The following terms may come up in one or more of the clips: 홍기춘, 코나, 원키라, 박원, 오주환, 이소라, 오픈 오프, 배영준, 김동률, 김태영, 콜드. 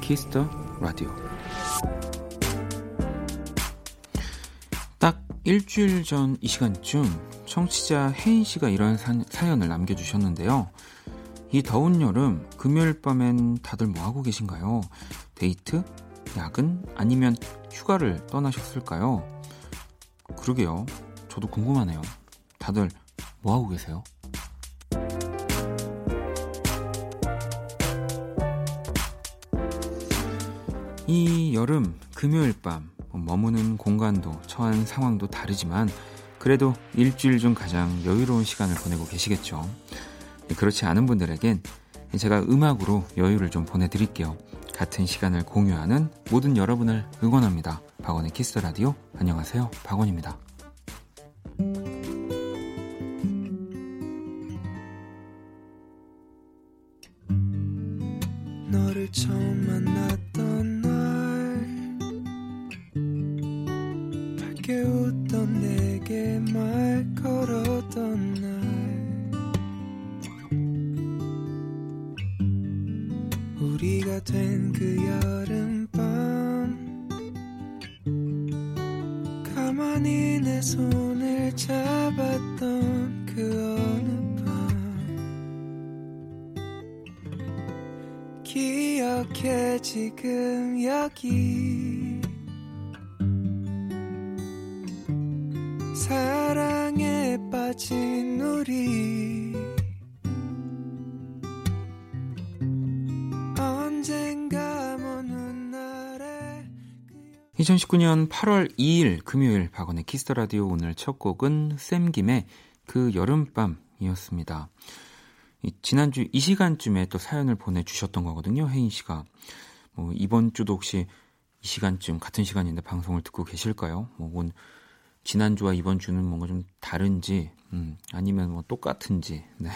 키스터 라디오. 딱 일주일 전 이 시간쯤 청취자 혜인 씨가 이런 사연을 남겨주셨는데요. 이 더운 여름 금요일 밤엔 다들 뭐하고 계신가요? 데이트? 야근? 아니면 휴가를 떠나셨을까요? 그러게요. 저도 궁금하네요. 다들 뭐하고 계세요? 이 여름 금요일 밤 머무는 공간도 처한 상황도 다르지만 그래도 일주일 중 가장 여유로운 시간을 보내고 계시겠죠. 그렇지 않은 분들에겐 제가 음악으로 여유를 좀 보내드릴게요. 같은 시간을 공유하는 모든 여러분을 응원합니다. 박원의 키스 라디오. 안녕하세요, 박원입니다. 2019년 8월 2일 금요일 박원의 키스더라디오. 오늘 첫 곡은 샘김의 그 여름밤이었습니다. 지난주 이 시간쯤에 또 사연을 보내주셨던 거거든요. 혜인씨가 뭐 이번 주도 혹시 이 시간쯤 같은 시간인데 방송을 듣고 계실까요? 뭐 지난주와 이번 주는 뭔가 좀 다른지 아니면 뭐 똑같은지, 네.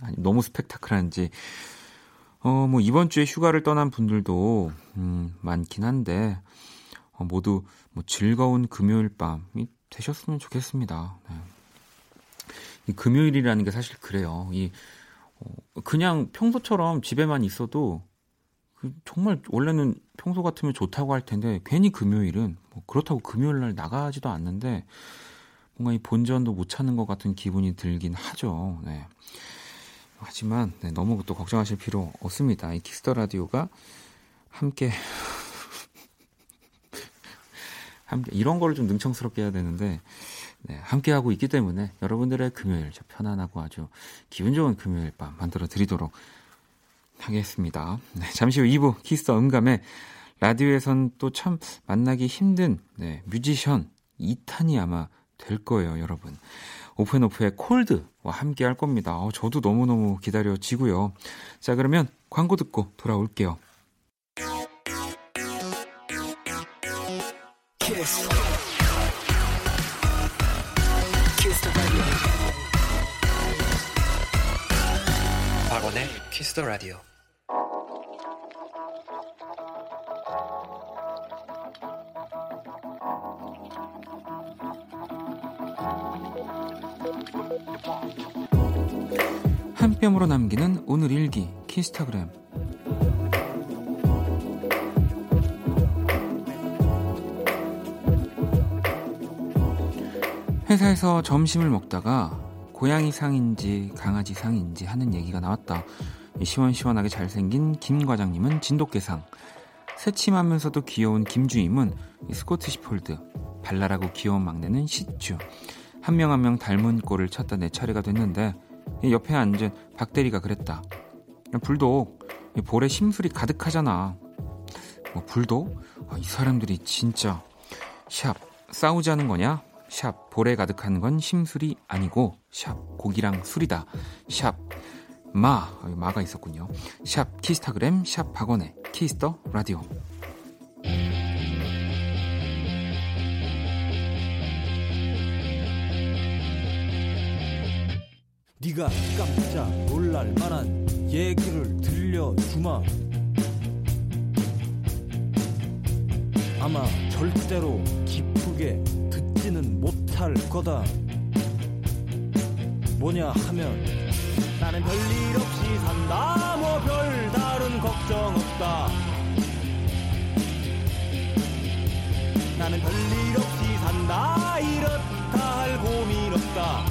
아니, 너무 스펙타클한지 뭐 이번 주에 휴가를 떠난 분들도 많긴 한데 모두 뭐 즐거운 금요일 밤이 되셨으면 좋겠습니다. 네. 이 금요일이라는 게 사실 그래요. 그냥 평소처럼 집에만 있어도 정말 원래는 평소 같으면 좋다고 할 텐데 괜히 금요일은 뭐 그렇다고 금요일날 나가지도 않는데 뭔가 이 본전도 못 찾는 것 같은 기분이 들긴 하죠. 네. 하지만 네, 너무 또 걱정하실 필요 없습니다. 이 키스더 라디오가 함께 이런 거를 좀 능청스럽게 해야 되는데 네, 함께하고 있기 때문에 여러분들의 금요일 저 편안하고 아주 기분 좋은 금요일 밤 만들어드리도록 하겠습니다. 네, 잠시 후 2부 키스더 음감에 라디오에선 또 참 만나기 힘든 네, 뮤지션 2탄이 아마 될 거예요. 여러분, 오픈 오프의 콜드와 함께 할 겁니다. 저도 너무너무 기다려지고요. 자, 그러면 광고 듣고 돌아올게요. Kiss. Kiss the radio. 박원의 Kiss the radio. 한 뼘으로 남기는 오늘 일기 키스타그램. 회사에서 점심을 먹다가 고양이 상인지 강아지 상인지 하는 얘기가 나왔다. 시원시원하게 잘생긴 김 과장님은 진돗개상, 새침하면서도 귀여운 김주임은 스코티시 폴드, 발랄하고 귀여운 막내는 시츄. 한 명 한 명 닮은 꼴을 찾다 내 차례가 됐는데 옆에 앉은 박대리가 그랬다. 불독, 볼에 심술이 가득하잖아. 불독? 이 사람들이 진짜. 샵, 싸우자는 거냐? 샵, 볼에 가득한 건 심술이 아니고 샵, 고기랑 술이다. 샵, 마가 있었군요. 샵, 키스타그램, 샵, 박원의 키스더 라디오. 네가 깜짝 놀랄 만한 얘기를 들려주마. 아마 절대로 기쁘게 듣지는 못할 거다. 뭐냐 하면 나는 별일 없이 산다. 뭐 별다른 걱정 없다. 나는 별일 없이 산다. 이렇다 할 고민 없다.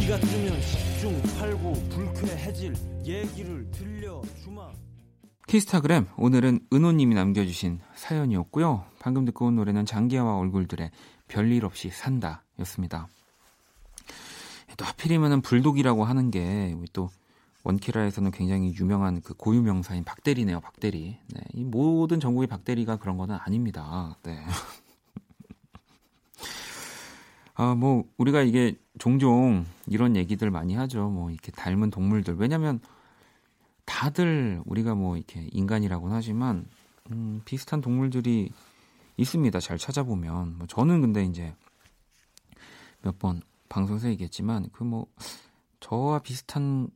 네가 들으면 집중, 팔고, 불쾌해질 얘기를 들려주마. 키스타그램, 오늘은 은호님이 남겨주신 사연이었고요. 방금 듣고 온 노래는 장기하와 얼굴들의 별일 없이 산다 였습니다. 또 하필이면 불독이라고 하는 게 또 원키라에서는 굉장히 유명한 그 고유명사인 박대리네요. 박대리. 네, 이 모든 전국의 박대리가 그런 건 아닙니다. 네. 아, 뭐 우리가 이게 종종 이런 얘기들 많이 하죠. 뭐 이렇게 닮은 동물들. 왜냐면 다들 우리가 뭐 이렇게 인간이라고는 하지만 비슷한 동물들이 있습니다. 잘 찾아보면. 뭐 저는 근데 이제 몇 번 방송에서 얘기했지만 그 뭐 저와 비슷한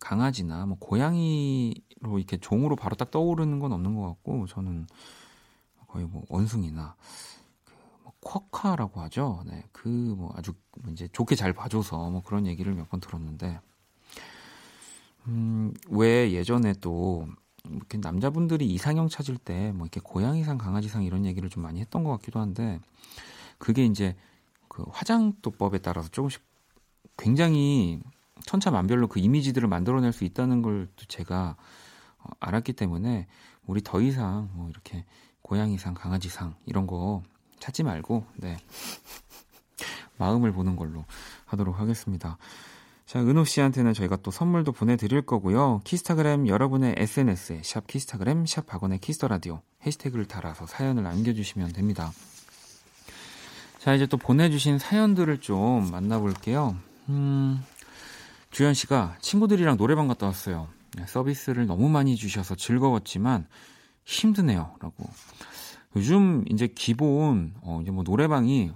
강아지나 뭐 고양이로 이렇게 종으로 바로 딱 떠오르는 건 없는 것 같고, 저는 거의 뭐 원숭이나 그 뭐 쿼카라고 하죠. 네, 그 뭐 아주 이제 좋게 잘 봐줘서 뭐 그런 얘기를 몇 번 들었는데, 왜 예전에 또 이렇게 남자분들이 이상형 찾을 때 뭐 이렇게 고양이상, 강아지상 이런 얘기를 좀 많이 했던 것 같기도 한데, 그게 이제 그 화장도법에 따라서 조금씩 굉장히 천차만별로 그 이미지들을 만들어낼 수 있다는 걸 또 제가 알았기 때문에, 우리 더 이상 뭐 이렇게 고양이상, 강아지상 이런 거 찾지 말고, 네, 마음을 보는 걸로 하도록 하겠습니다. 자, 은호 씨한테는 저희가 또 선물도 보내드릴 거고요. 키스타그램, 여러분의 SNS에 샵 키스타그램, 샵 박원의 키스터라디오 해시태그를 달아서 사연을 남겨주시면 됩니다. 자, 이제 또 보내주신 사연들을 좀 만나볼게요. 주현 씨가 친구들이랑 노래방 갔다 왔어요. 서비스를 너무 많이 주셔서 즐거웠지만 힘드네요. 라고. 요즘 이제 기본, 이제 뭐 노래방이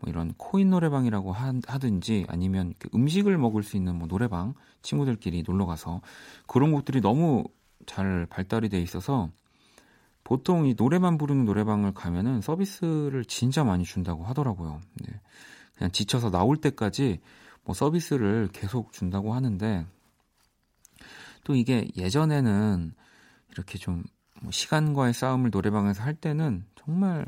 뭐 이런 코인 노래방이라고 하든지 아니면 음식을 먹을 수 있는 뭐 노래방, 친구들끼리 놀러 가서 그런 곳들이 너무 잘 발달이 돼 있어서 보통 이 노래만 부르는 노래방을 가면은 서비스를 진짜 많이 준다고 하더라고요. 네. 그냥 지쳐서 나올 때까지 뭐 서비스를 계속 준다고 하는데, 또 이게 예전에는 이렇게 좀 뭐 시간과의 싸움을 노래방에서 할 때는 정말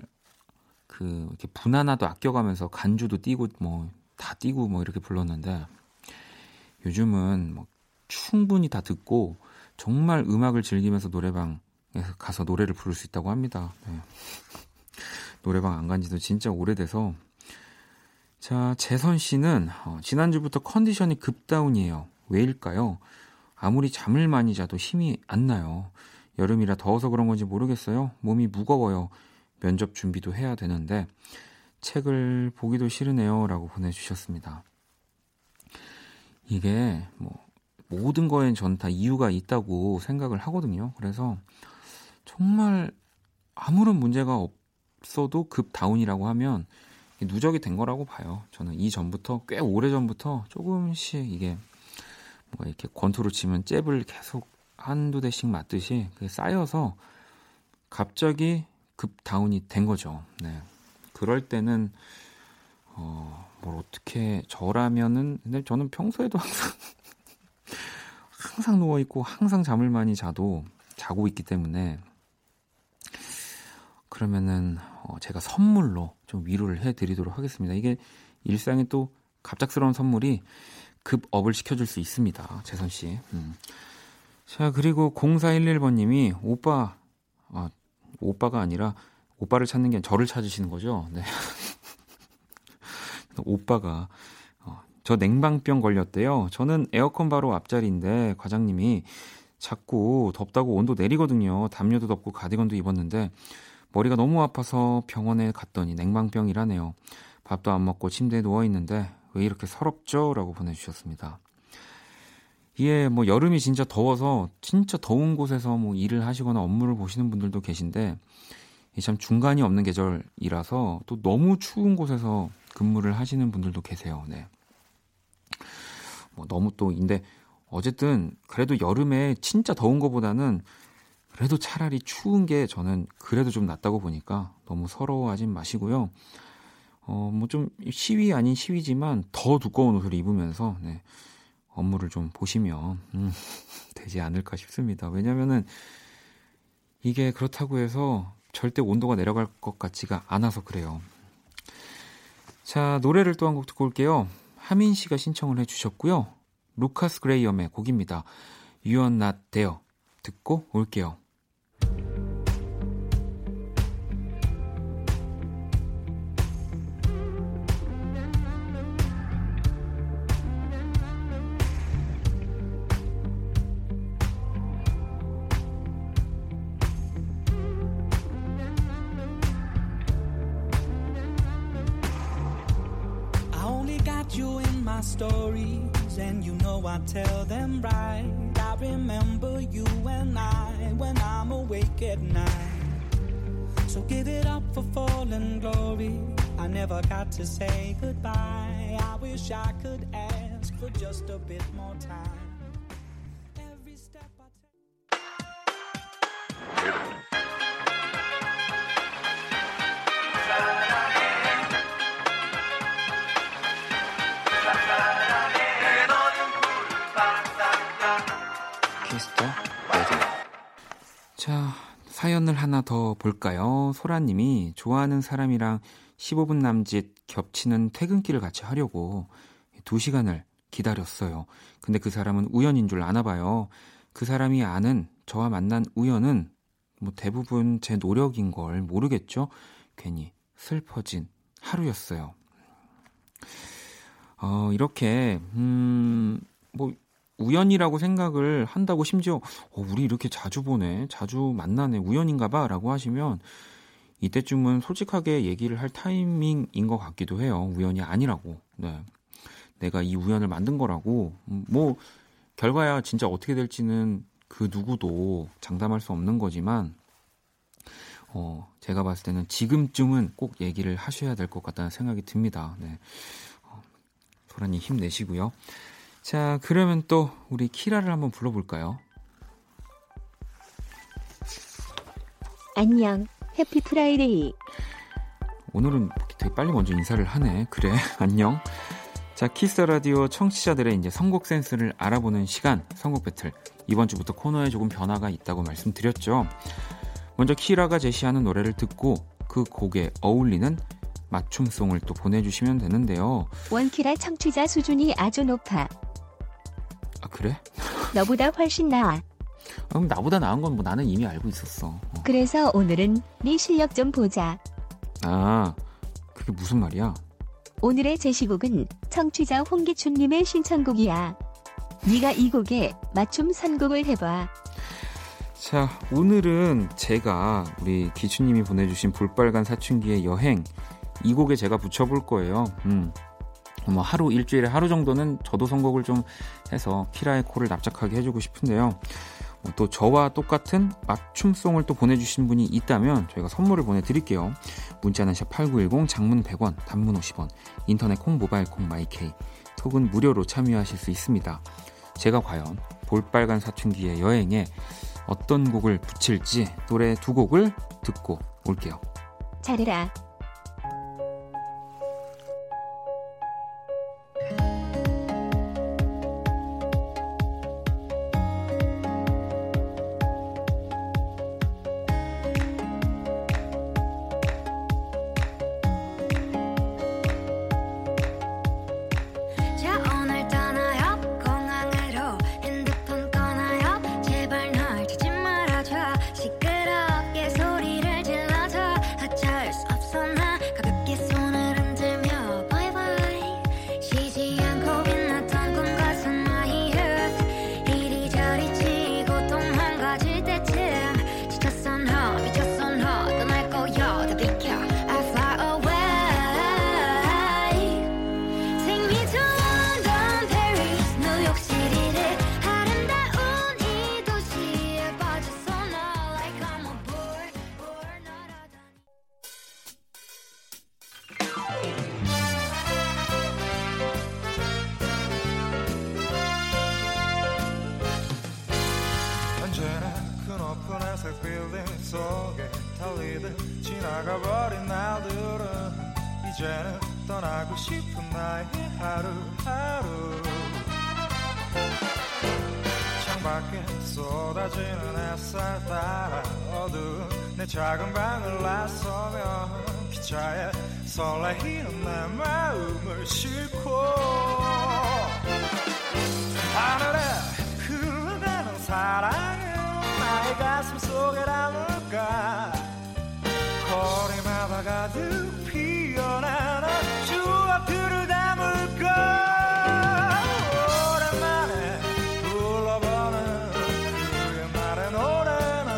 그 이렇게 분 하나도 아껴가면서 간주도 띄고 뭐 다 띄고 뭐 이렇게 불렀는데, 요즘은 뭐 충분히 다 듣고 정말 음악을 즐기면서 노래방 가서 노래를 부를 수 있다고 합니다. 네. 노래방 안 간 지도 진짜 오래돼서. 자, 재선 씨는 지난주부터 컨디션이 급다운이에요. 왜일까요? 아무리 잠을 많이 자도 힘이 안 나요. 여름이라 더워서 그런 건지 모르겠어요. 몸이 무거워요. 면접 준비도 해야 되는데 책을 보기도 싫으네요. 라고 보내주셨습니다. 이게 뭐 모든 거엔 전 다 이유가 있다고 생각을 하거든요. 그래서 정말 아무런 문제가 없어도 급 다운이라고 하면 누적이 된 거라고 봐요. 저는 이전부터, 꽤 오래전부터 조금씩 이게 뭐 이렇게 권투로 치면 잽을 계속 한두 대씩 맞듯이 그게 쌓여서 갑자기 급 다운이 된 거죠. 네. 그럴 때는 뭘 어떻게, 저라면은, 근데 저는 평소에도 항상 누워있고 항상 잠을 많이 자고 있기 때문에, 그러면은 제가 선물로 좀 위로를 해드리도록 하겠습니다. 이게 일상에 또 갑작스러운 선물이 급업을 시켜줄 수 있습니다. 재선씨. 자, 그리고 0411번님이 오빠가 아니라 오빠를 찾는 게 저를 찾으시는 거죠. 네. 오빠가 저 냉방병 걸렸대요. 저는 에어컨 바로 앞자리인데 과장님이 자꾸 덥다고 온도 내리거든요. 담요도 덥고 가디건도 입었는데 머리가 너무 아파서 병원에 갔더니 냉방병이라네요. 밥도 안 먹고 침대에 누워있는데 왜 이렇게 서럽죠? 라고 보내주셨습니다. 예, 뭐 여름이 진짜 더워서 진짜 더운 곳에서 뭐 일을 하시거나 업무를 보시는 분들도 계신데, 참 중간이 없는 계절이라서 또 너무 추운 곳에서 근무를 하시는 분들도 계세요. 네. 뭐 너무 또, 근데 어쨌든 그래도 여름에 진짜 더운 거보다는 그래도 차라리 추운 게 저는 그래도 좀 낫다고 보니까 너무 서러워하진 마시고요. 뭐 좀 시위 아닌 시위지만 더 두꺼운 옷을 입으면서 네, 업무를 좀 보시면 되지 않을까 싶습니다. 왜냐면은 이게 그렇다고 해서 절대 온도가 내려갈 것 같지가 않아서 그래요. 자, 노래를 또 한 곡 듣고 올게요. 하민 씨가 신청을 해주셨고요. 루카스 그레이엄의 곡입니다. You are not there. 듣고 올게요. Stories and you know I tell them right. I remember you and I when I'm awake at night. So give it up for fallen glory. I never got to say goodbye. I wish I could ask for just a bit more time. Every step I take. 자, 사연을 하나 더 볼까요? 소라님이 좋아하는 사람이랑 15분 남짓 겹치는 퇴근길을 같이 하려고 2시간을 기다렸어요. 근데 그 사람은 우연인 줄 아나 봐요. 그 사람이 아는 저와 만난 우연은 뭐 대부분 제 노력인 걸 모르겠죠. 괜히 슬퍼진 하루였어요. 이렇게 뭐 우연이라고 생각을 한다고 심지어 우리 이렇게 자주 보네, 자주 만나네, 우연인가 봐 라고 하시면 이때쯤은 솔직하게 얘기를 할 타이밍인 것 같기도 해요. 우연이 아니라고. 네. 내가 이 우연을 만든 거라고. 뭐 결과야 진짜 어떻게 될지는 그 누구도 장담할 수 없는 거지만 제가 봤을 때는 지금쯤은 꼭 얘기를 하셔야 될 것 같다는 생각이 듭니다. 네. 소라님 힘내시고요. 자, 그러면 또 우리 키라를 한번 불러볼까요? 안녕, 해피 프라이데이. 오늘은 되게 빨리 먼저 인사를 하네. 그래, 안녕. 자, 키스 라디오 청취자들의 이제 선곡 센스를 알아보는 시간, 선곡 배틀. 이번 주부터 코너에 조금 변화가 있다고 말씀드렸죠. 먼저 키라가 제시하는 노래를 듣고 그 곡에 어울리는 맞춤송을 또 보내주시면 되는데요. 원키라 청취자 수준이 아주 높아. 아, 그래? 너보다 훨씬 나아. 그럼 나보다 나은 건 뭐 나는 이미 알고 있었어. 그래서 오늘은 네 실력 좀 보자. 아, 그게 무슨 말이야? 오늘의 제시곡은 청취자 홍기춘님의 신청곡이야. 네가 이 곡에 맞춤 선곡을 해봐. 자, 오늘은 제가 우리 기춘님이 보내주신 볼빨간 사춘기의 여행, 이 곡에 제가 붙여볼 거예요. 뭐 하루, 일주일에 하루 정도는 저도 선곡을 좀 해서 키라의 코를 납작하게 해주고 싶은데요. 또 저와 똑같은 맞춤송을 또 보내주신 분이 있다면 저희가 선물을 보내드릴게요. 문자는 샵8910, 장문 100원, 단문 50원, 인터넷 콩, 모바일 콩, 마이케이, 톡은 무료로 참여하실 수 있습니다. 제가 과연 볼빨간 사춘기의 여행에 어떤 곡을 붙일지 노래 두 곡을 듣고 올게요. 잘해라. 이제는 떠나고 싶은 나의 하루하루 창밖에 쏟아지는 햇살 따라 어두운 내 작은 방을 나서면 기차에 설레이는 내 마음을 싣고 하늘에 흘러가는 사랑은 나의 가슴 속에 담을까 거리마다 가득 피어나는 추억들을 담을까 오랜만에 불러보는 그의 말의 노래는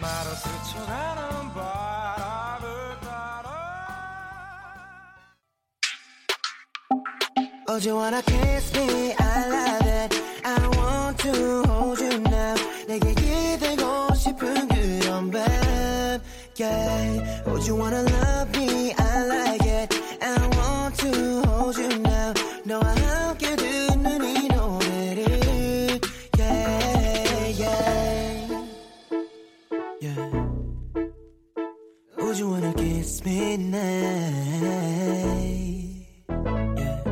나를 스쳐가는 바람을 따라 Oh, you wanna kiss me? I love it. I want to hold you now. 내게 기대고 싶은 그런 밤 Yeah. Would you wanna love me? I like it. I want to hold you now. 너와 함께 듣는 이 노래를. Yeah, yeah. Yeah. Would you wanna kiss me now? Yeah.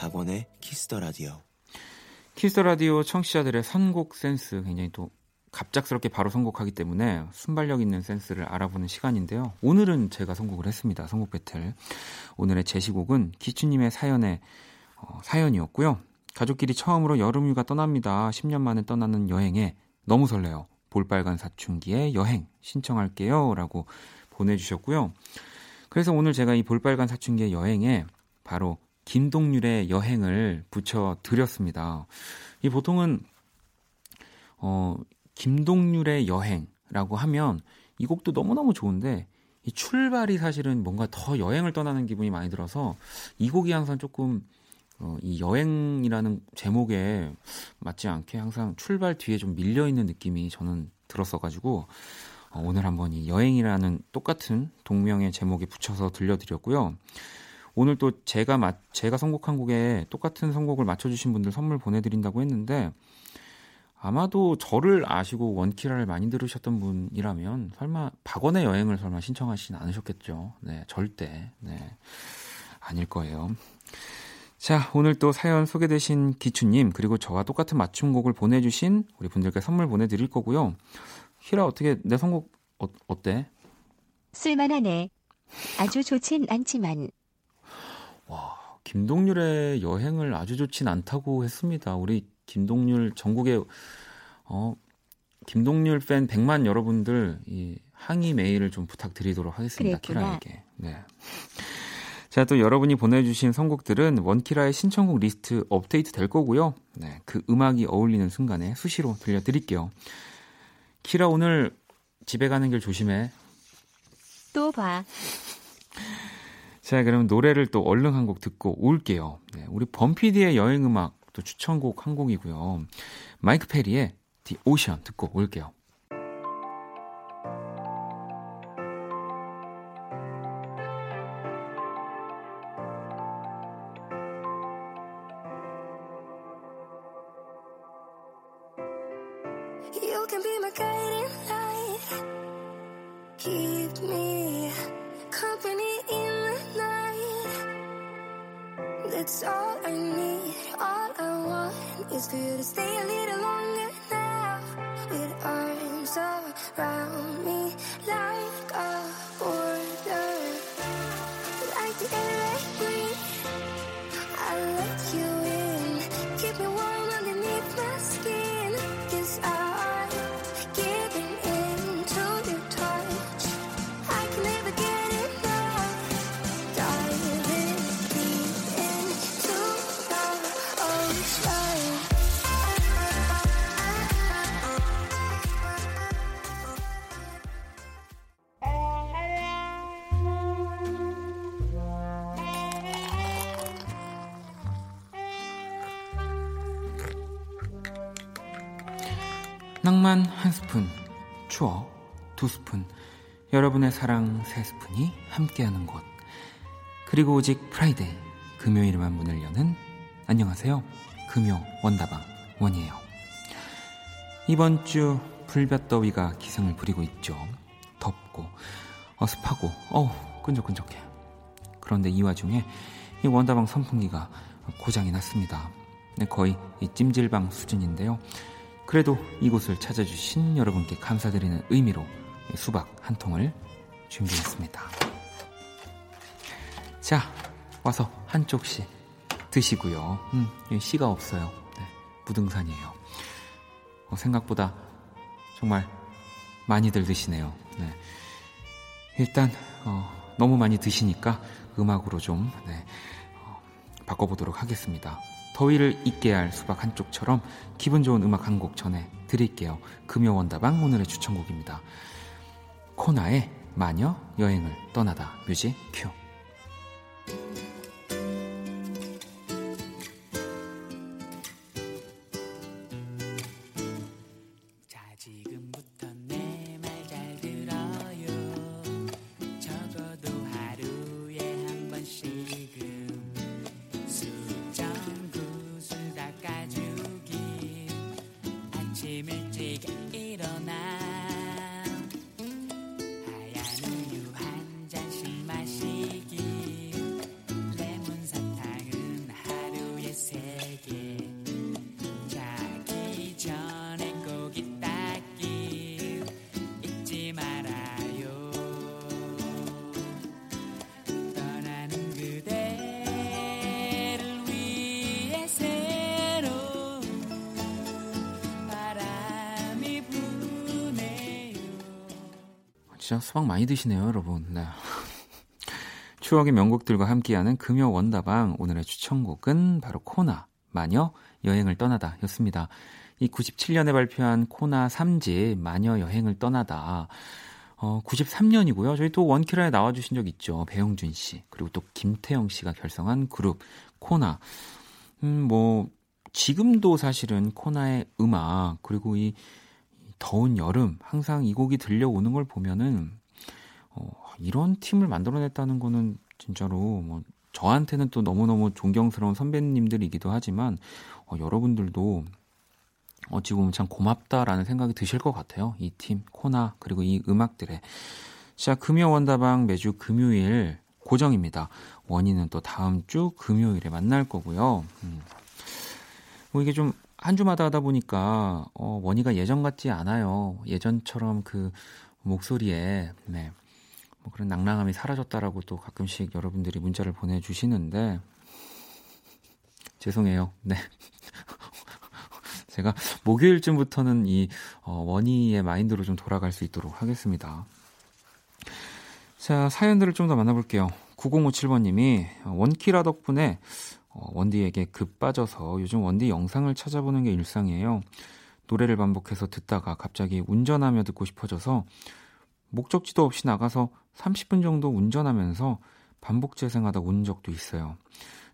박원의 키스 더 라디오. 키스 더 라디오 청취자들의 선곡 센스 굉장히 또. 갑작스럽게 바로 선곡하기 때문에 순발력 있는 센스를 알아보는 시간인데요. 오늘은 제가 선곡을 했습니다. 선곡 배틀. 오늘의 제시곡은 기추님의 사연의 사연이었고요. 가족끼리 처음으로 여름휴가 떠납니다. 10년 만에 떠나는 여행에 너무 설레요. 볼빨간 사춘기의 여행 신청할게요. 라고 보내주셨고요. 그래서 오늘 제가 이 볼빨간 사춘기의 여행에 바로 김동률의 여행을 붙여드렸습니다. 이 보통은 김동률의 여행이라고 하면 이 곡도 너무너무 좋은데 이 출발이 사실은 뭔가 더 여행을 떠나는 기분이 많이 들어서 이 곡이 항상 조금 이 여행이라는 제목에 맞지 않게 항상 출발 뒤에 좀 밀려있는 느낌이 저는 들었어가지고 오늘 한번 이 여행이라는 똑같은 동명의 제목에 붙여서 들려드렸고요. 오늘 또 제가 선곡한 곡에 똑같은 선곡을 맞춰주신 분들 선물 보내드린다고 했는데 아마도 저를 아시고 원키라를 많이 들으셨던 분이라면 설마 박원의 여행을 설마 신청하시진 않으셨겠죠. 네, 절대 네, 아닐 거예요. 자, 오늘 또 사연 소개되신 기추님 그리고 저와 똑같은 맞춤곡을 보내주신 우리 분들께 선물 보내드릴 거고요. 히라 어떻게 내 선곡 어때? 쓸만하네. 아주 좋진 않지만. 와, 김동률의 여행을 아주 좋진 않다고 했습니다. 우리 김동률 전국의 김동률 팬 100만 여러분들 이 항의 메일을 좀 부탁드리도록 하겠습니다. 그랬구나. 키라에게. 네. 자, 또 여러분이 보내주신 선곡들은 원키라의 신청곡 리스트 업데이트 될 거고요. 네, 그 음악이 어울리는 순간에 수시로 들려드릴게요. 키라 오늘 집에 가는 길 조심해. 또 봐. 자, 그럼 노래를 또 얼른 한 곡 듣고 올게요. 네, 우리 범피디의 여행음악 또 추천곡 한 곡이고요. 마이크 페리의 The Ocean 듣고 올게요. You can be my guiding light. Keep me company in the night. That's all I need. All I want is for you to stay a little longer now. With arms around me like a border. Like the air I breathe, I let you in. Keep me warm underneath my skin. Cause I'm giving in to your touch. I can never get enough. Diving deep into the ocean. 낭만 한 스푼, 추억 두 스푼, 여러분의 사랑 세 스푼이 함께하는 곳. 그리고 오직 프라이데이, 금요일만 문을 여는 안녕하세요. 금요 원다방 원이에요. 이번 주 불볕더위가 기승을 부리고 있죠. 덥고 어습하고 어우 끈적끈적해. 그런데 이 와중에 이 원다방 선풍기가 고장이 났습니다. 거의 이 찜질방 수준인데요. 그래도 이곳을 찾아주신 여러분께 감사드리는 의미로 수박 한 통을 준비했습니다. 자, 와서 한 쪽씩 드시고요. 씨가 없어요. 네, 무등산이에요. 생각보다 정말 많이들 드시네요. 네. 일단 너무 많이 드시니까 음악으로 좀 바꿔보도록 하겠습니다. 더위를 잊게 할 수박 한 쪽처럼 기분 좋은 음악 한 곡 전해드릴게요. 금요원다방 오늘의 추천곡입니다. 코나의 마녀 여행을 떠나다. 뮤직 큐. 진짜 수박 많이 드시네요, 여러분. 네. 추억의 명곡들과 함께하는 금요 원다방 오늘의 추천곡은 바로 코나 마녀 여행을 떠나다 였습니다. 이 97년에 발표한 코나 3집 마녀 여행을 떠나다 93년이고요. 저희 또 원키라에 나와주신 적 있죠. 배영준 씨 그리고 또 김태영 씨가 결성한 그룹 코나. 뭐 지금도 사실은 코나의 음악 그리고 이 더운 여름 항상 이 곡이 들려오는 걸 보면은 이런 팀을 만들어냈다는 거는 진짜로 뭐 저한테는 또 너무너무 존경스러운 선배님들이기도 하지만 여러분들도 어찌 보면 참 고맙다라는 생각이 드실 것 같아요. 이 팀 코나 그리고 이 음악들에. 자, 금요 원다방 매주 금요일 고정입니다. 원인은 또 다음 주 금요일에 만날 거고요. 뭐 이게 좀 한 주마다 하다 보니까 원희가 예전 같지 않아요. 예전처럼 그 목소리에 네, 뭐 그런 낭랑함이 사라졌다라고 또 가끔씩 여러분들이 문자를 보내주시는데 죄송해요. 네, 제가 목요일쯤부터는 이 원희의 마인드로 좀 돌아갈 수 있도록 하겠습니다. 자, 사연들을 좀 더 만나볼게요. 9057번님이 원키라 덕분에 원디에게 급 빠져서 요즘 원디 영상을 찾아보는 게 일상이에요. 노래를 반복해서 듣다가 갑자기 운전하며 듣고 싶어져서 목적지도 없이 나가서 30분 정도 운전하면서 반복 재생하다 운 적도 있어요.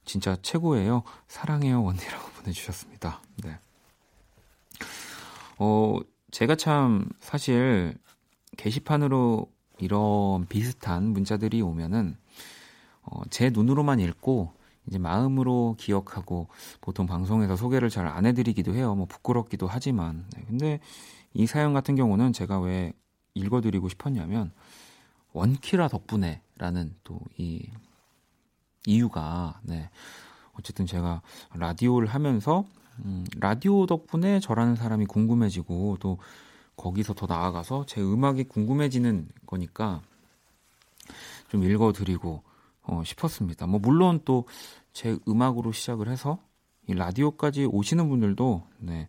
진짜 최고예요. 사랑해요 원디라고 보내주셨습니다. 네. 제가 참 사실 게시판으로 이런 비슷한 문자들이 오면은 제 눈으로만 읽고 이제 마음으로 기억하고 보통 방송에서 소개를 잘 안 해드리기도 해요. 뭐 부끄럽기도 하지만. 근데 이 사연 같은 경우는 제가 왜 읽어드리고 싶었냐면 원키라 덕분에라는 또 이 이유가 네. 어쨌든 제가 라디오를 하면서 라디오 덕분에 저라는 사람이 궁금해지고 또 거기서 더 나아가서 제 음악이 궁금해지는 거니까 좀 읽어드리고 싶었습니다. 뭐 물론 또 제 음악으로 시작을 해서 이 라디오까지 오시는 분들도 네,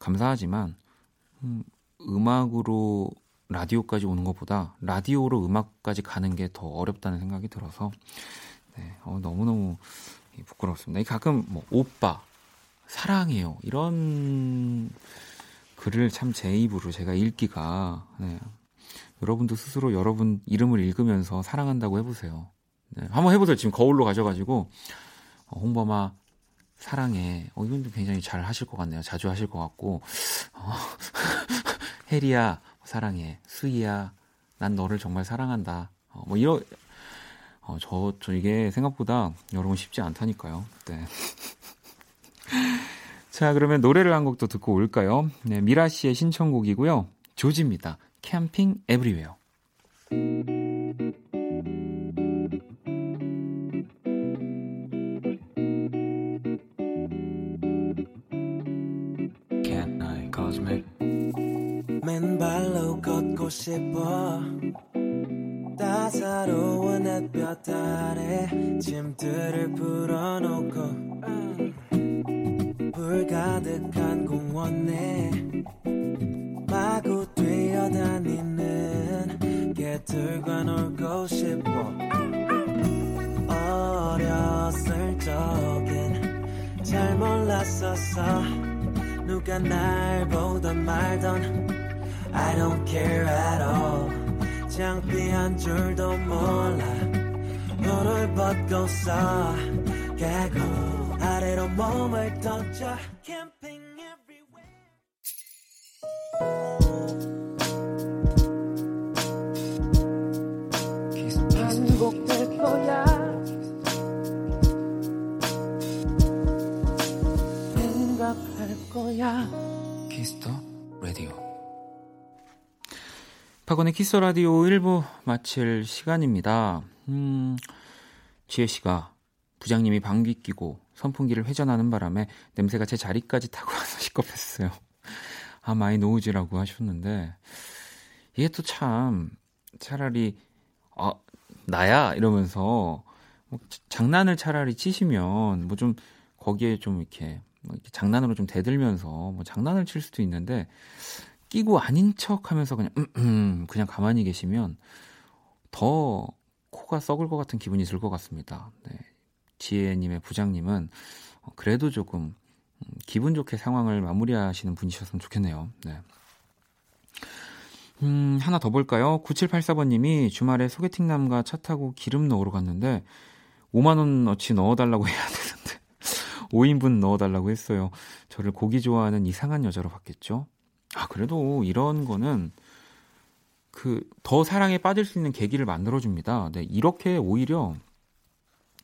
감사하지만 음악으로 라디오까지 오는 것보다 라디오로 음악까지 가는 게 더 어렵다는 생각이 들어서 네, 너무너무 부끄럽습니다. 가끔 뭐 오빠, 사랑해요 이런 글을 참 제 입으로 제가 읽기가 네, 여러분도 스스로 여러분 이름을 읽으면서 사랑한다고 해보세요. 네, 한번 해보세요. 지금 거울로 가셔가지고 홍범아 사랑해. 이건 굉장히 잘 하실 것 같네요. 자주 하실 것 같고 혜리야 사랑해. 수희야 난 너를 정말 사랑한다. 뭐 이런 저 이게 생각보다 여러분 쉽지 않다니까요. 네. 자, 그러면 노래를 한 곡도 듣고 올까요? 네, 미라 씨의 신청곡이고요. 조지입니다. 캠핑 에브리웨어. 전화 좀 해. 맨발로 걷고 싶어. 따사로운 햇볕 아래 짐들을 풀어놓고 불 가득한 공원 내 마구 뛰어다니는 개들과 놀고 싶어. 어렸을 적엔 잘 몰랐었어. 누가 날 보던 말던 I don't care at all. 창피한 줄도 몰라. 눈을 벗고서 개구 아래로 몸을 던져. 캠핑 everywhere. 반복될 거야. 생각할 거야. 키스터 라디오. 박원의 키스 라디오 1부 마칠 시간입니다. 지혜 씨가 부장님이 방귀 끼고 선풍기를 회전하는 바람에 냄새가 제 자리까지 타고 와서 식겁했어요. 아, 많이 노우지라고 하셨는데, 이게 또 참 차라리 아, 나야 이러면서 뭐 장난을 차라리 치시면 뭐 좀 거기에 좀 이렇게, 장난으로 좀 대들면서 뭐 장난을 칠 수도 있는데, 끼고 아닌 척 하면서 그냥 그냥 가만히 계시면 더 코가 썩을 것 같은 기분이 들 것 같습니다. 네. 지혜님의 부장님은 그래도 조금 기분 좋게 상황을 마무리하시는 분이셨으면 좋겠네요. 네. 하나 더 볼까요? 9784번님이 주말에 소개팅 남과 차 타고 기름 넣으러 갔는데 5만원어치 넣어달라고 해야 되는데 5인분 넣어달라고 했어요. 저를 고기 좋아하는 이상한 여자로 봤겠죠? 아, 그래도 이런 거는 그 더 사랑에 빠질 수 있는 계기를 만들어줍니다. 네, 이렇게 오히려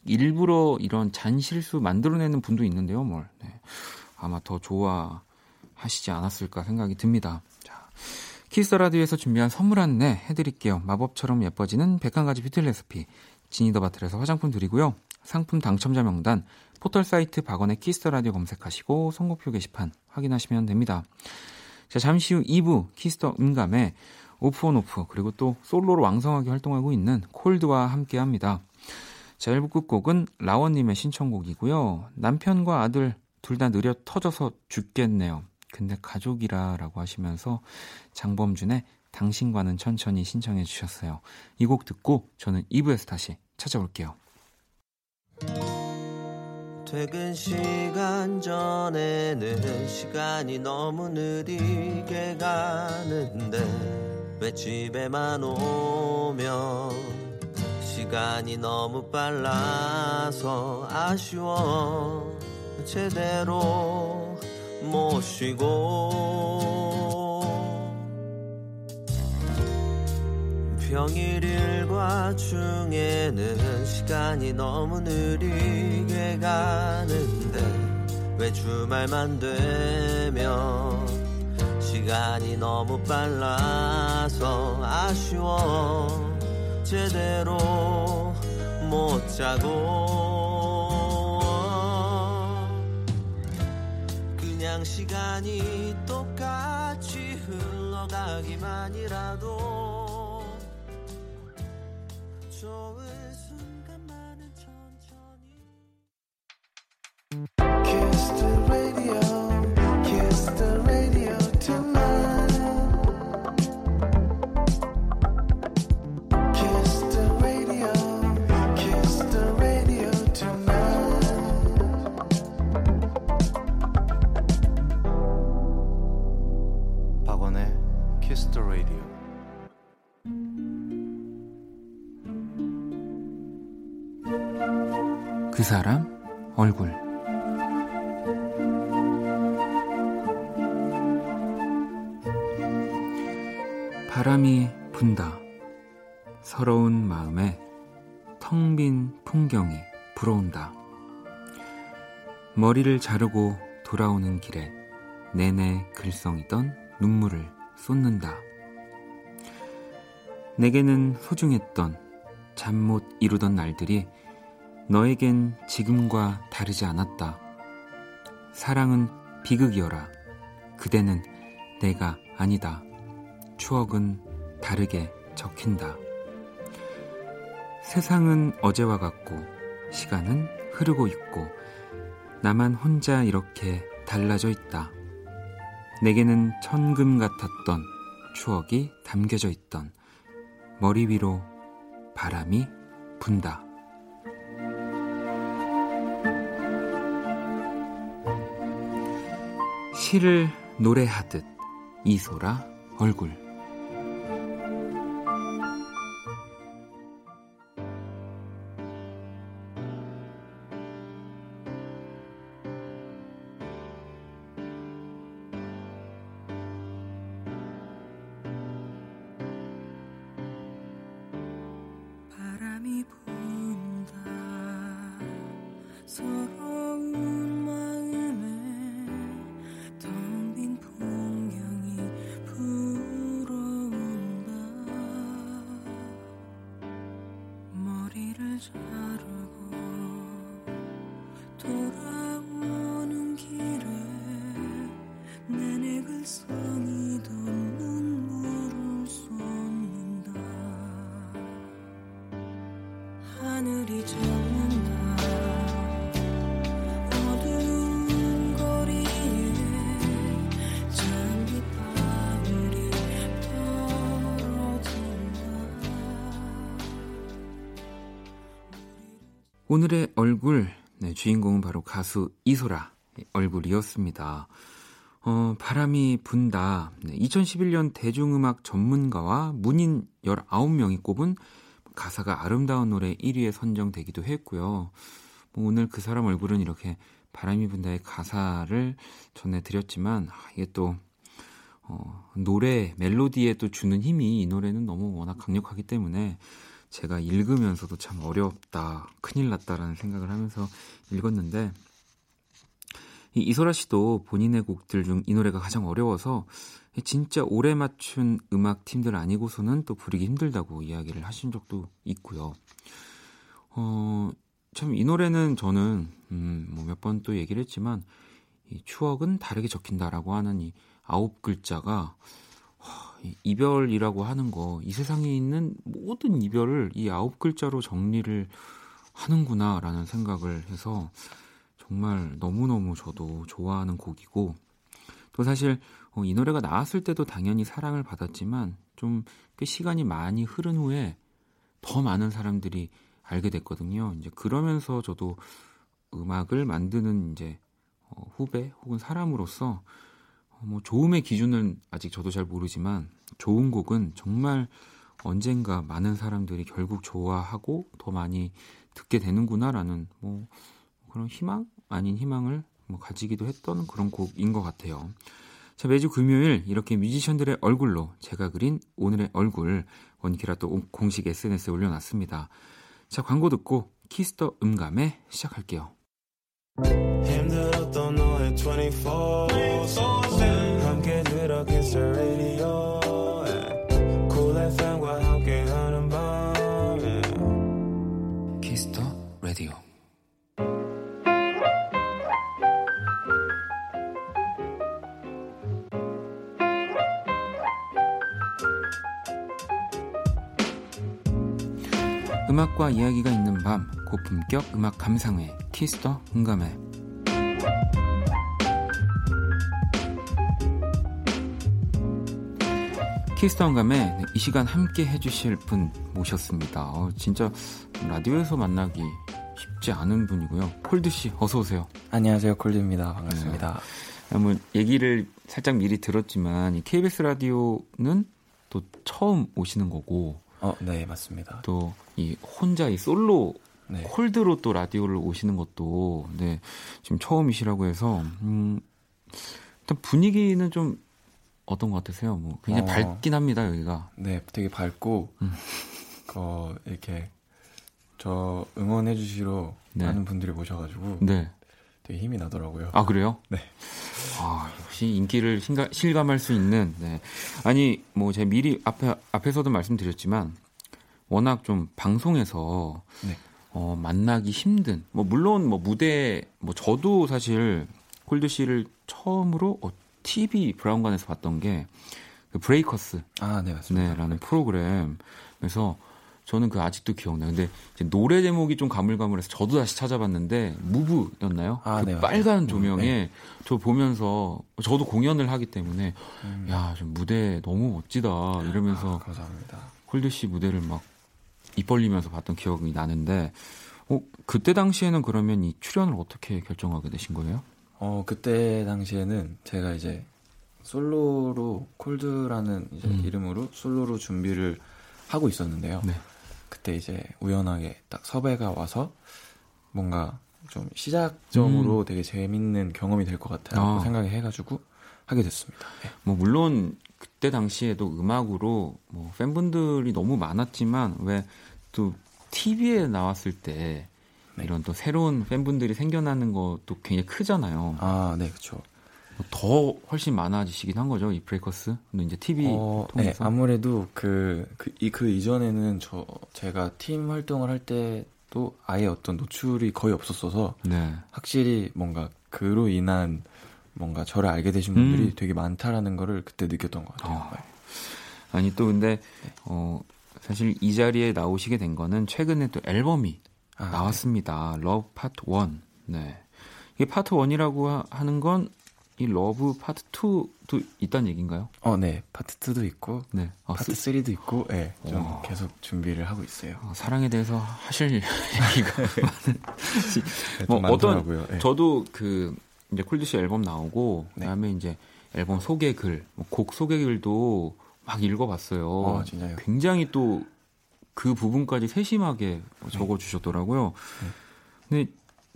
일부러 이런 잔실수 만들어내는 분도 있는데요. 뭘 네, 아마 더 좋아하시지 않았을까 생각이 듭니다. 자, 키스라디오에서 준비한 선물 안내 해드릴게요. 마법처럼 예뻐지는 101가지 뷰티 레시피 지니더바틀에서 화장품 드리고요. 상품 당첨자 명단 포털사이트 박원의 키스라디오 검색하시고 선고표 게시판 확인하시면 됩니다. 자, 잠시 후 2부 키스더 음감에 오프 오프 그리고 또 솔로로 왕성하게 활동하고 있는 콜드와 함께합니다. 자, 1부 끝곡은 라원님의 신청곡이고요. 남편과 아들 둘 다 느려 터져서 죽겠네요. 근데 가족이라 라고 하시면서 장범준의 당신과는 천천히 신청해 주셨어요. 이 곡 듣고 저는 2부에서 다시 찾아올게요. 퇴근 시간 전에는 시간이 너무 느리게 가는데 왜 집에만 오면 시간이 너무 빨라서 아쉬워. 제대로 못 쉬고 평일 일과 중에는 시간이 너무 느리게 가는데 왜 주말만 되면 시간이 너무 빨라서 아쉬워. 제대로 못 자고 그냥 시간이 똑같이 흘러가기만이라도 Kiss the radio, kiss the radio tonight. Kiss the radio, kiss the radio tonight. 박원의 Kiss the radio. 그 사람 얼굴. 바람이 분다. 서러운 마음에 텅 빈 풍경이 불어온다. 머리를 자르고 돌아오는 길에 내내 글썽이던 눈물을 쏟는다. 내게는 소중했던 잠 못 이루던 날들이 너에겐 지금과 다르지 않았다. 사랑은 비극이어라. 그대는 내가 아니다. 추억은 다르게 적힌다. 세상은 어제와 같고 시간은 흐르고 있고 나만 혼자 이렇게 달라져 있다. 내게는 천금 같았던 추억이 담겨져 있던 머리 위로 바람이 분다. 시를 노래하듯 이소라 얼굴. 바람이 분다. 서러운 오늘의 얼굴, 네, 주인공은 바로 가수 이소라 얼굴이었습니다. 바람이 분다. 네, 2011년 대중음악 전문가와 문인 19명이 꼽은 가사가 아름다운 노래 1위에 선정되기도 했고요. 뭐 오늘 그 사람 얼굴은 이렇게 바람이 분다의 가사를 전해드렸지만 이게 또 노래, 멜로디에 또 주는 힘이 이 노래는 너무 워낙 강력하기 때문에 제가 읽으면서도 참 어렵다, 큰일 났다라는 생각을 하면서 읽었는데 이 이소라 씨도 본인의 곡들 중 이 노래가 가장 어려워서 진짜 오래 맞춘 음악팀들 아니고서는 또 부르기 힘들다고 이야기를 하신 적도 있고요. 참 이 노래는 저는 뭐 몇 번 또 얘기를 했지만 이 추억은 다르게 적힌다라고 하는 이 9글자가 이별이라고 하는 거, 이 세상에 있는 모든 이별을 이 9글자로 정리를 하는구나라는 생각을 해서 정말 너무너무 저도 좋아하는 곡이고 또 사실 이 노래가 나왔을 때도 당연히 사랑을 받았지만 좀 꽤 시간이 많이 흐른 후에 더 많은 사람들이 알게 됐거든요. 이제 그러면서 저도 음악을 만드는 이제 후배 혹은 사람으로서 뭐 좋음의 기준은 아직 저도 잘 모르지만 좋은 곡은 정말 언젠가 많은 사람들이 결국 좋아하고 더 많이 듣게 되는구나라는 뭐 그런 희망 아닌 희망을 뭐 가지기도 했던 그런 곡인 것 같아요. 자, 매주 금요일 이렇게 뮤지션들의 얼굴로 제가 그린 오늘의 얼굴 원키라또 공식 SNS에 올려놨습니다. 자, 광고 듣고 키스더 음감에 시작할게요. 힘들었던 너의 24/7 함께 들어 키스 라디오 콜 FM과 함께하는 밤 키스 더 라디오. 음악과 이야기가 있는 밤 고품격 음악 감상회 키스 더 음감회. 키스타운감에 이 시간 함께 해주실 분 모셨습니다. 진짜 라디오에서 만나기 쉽지 않은 분이고요. 콜드 씨, 어서 오세요. 안녕하세요, 콜드입니다. 반갑습니다. 네. 뭐 얘기를 살짝 미리 들었지만 KBS 라디오는 또 처음 오시는 거고, 네 맞습니다. 또 이 혼자 이 솔로 네. 콜드로 또 라디오를 오시는 것도 네 지금 처음이시라고 해서 일단 분위기는 좀 어떤 것 같으세요? 뭐 굉장히 밝긴 합니다, 여기가. 네, 되게 밝고 이렇게 저 응원해 주시러 네. 많은 분들이 모셔가지고 네. 되게 힘이 나더라고요. 아, 그래요? 네. 아, 역시 인기를 실감할 수 있는. 네. 아니, 뭐 제가 미리 앞에서도 말씀드렸지만 워낙 좀 방송에서 네. 만나기 힘든. 뭐 물론 뭐 무대 뭐 저도 사실 콜드 씨를 처음으로 TV 브라운관에서 봤던 게 그 브레이커스. 아, 네, 맞습니다. 네, 라는 프로그램에서 저는 그 아직도 기억나요. 근데 이제 노래 제목이 좀 가물가물해서 저도 다시 찾아봤는데 무브였나요? 아, 그 네, 빨간 조명에 네. 저 보면서 저도 공연을 하기 때문에 야, 지금 무대 너무 멋지다 이러면서 아, 감사합니다. 콜드 씨 무대를 막 입 벌리면서 봤던 기억이 나는데 그때 당시에는 그러면 이 출연을 어떻게 결정하게 되신 거예요? 그때 당시에는 제가 이제 솔로로 콜드라는 이제 이름으로 솔로로 준비를 하고 있었는데요. 네. 그때 이제 우연하게 딱 섭외가 와서 뭔가 좀 시작점으로 되게 재밌는 경험이 될 것 같다고 생각을 해가지고 하게 됐습니다. 네. 뭐 물론 그때 당시에도 음악으로 뭐 팬분들이 너무 많았지만 왜 또 TV에 나왔을 때 네. 이런 또 새로운 팬분들이 생겨나는 것도 굉장히 크잖아요. 아, 네, 그렇죠. 더 훨씬 많아지시긴 한 거죠, 이 브레이커스는 이제 TV 통해서. 네, 아무래도 그 이전에는 제가 팀 활동을 할 때도 아예 어떤 노출이 거의 없었어서 네. 확실히 뭔가 그로 인한 뭔가 저를 알게 되신 분들이 되게 많다라는 거를 그때 느꼈던 것 같아요. 아니 또 근데 네. 사실 이 자리에 나오시게 된 거는 최근에 또 앨범이 나왔습니다. 네. 러브 파트 1. 네. 이게 파트 1이라고 하는 건 이 러브 파트 2도 있다는 얘기인가요? 네. 파트 2도 있고, 네. 파트 3도 있고, 예. 네. 좀 계속 준비를 하고 있어요. 사랑에 대해서 하실 얘기가 뭐 많더라고요. 어떤 네. 저도 그 이제 콜드 씨 앨범 나오고 네. 그다음에 이제 앨범 소개 글, 곡 소개 글도 막 읽어봤어요. 진짜요? 굉장히 또 그 부분까지 세심하게 네. 적어주셨더라고요. 네. 근데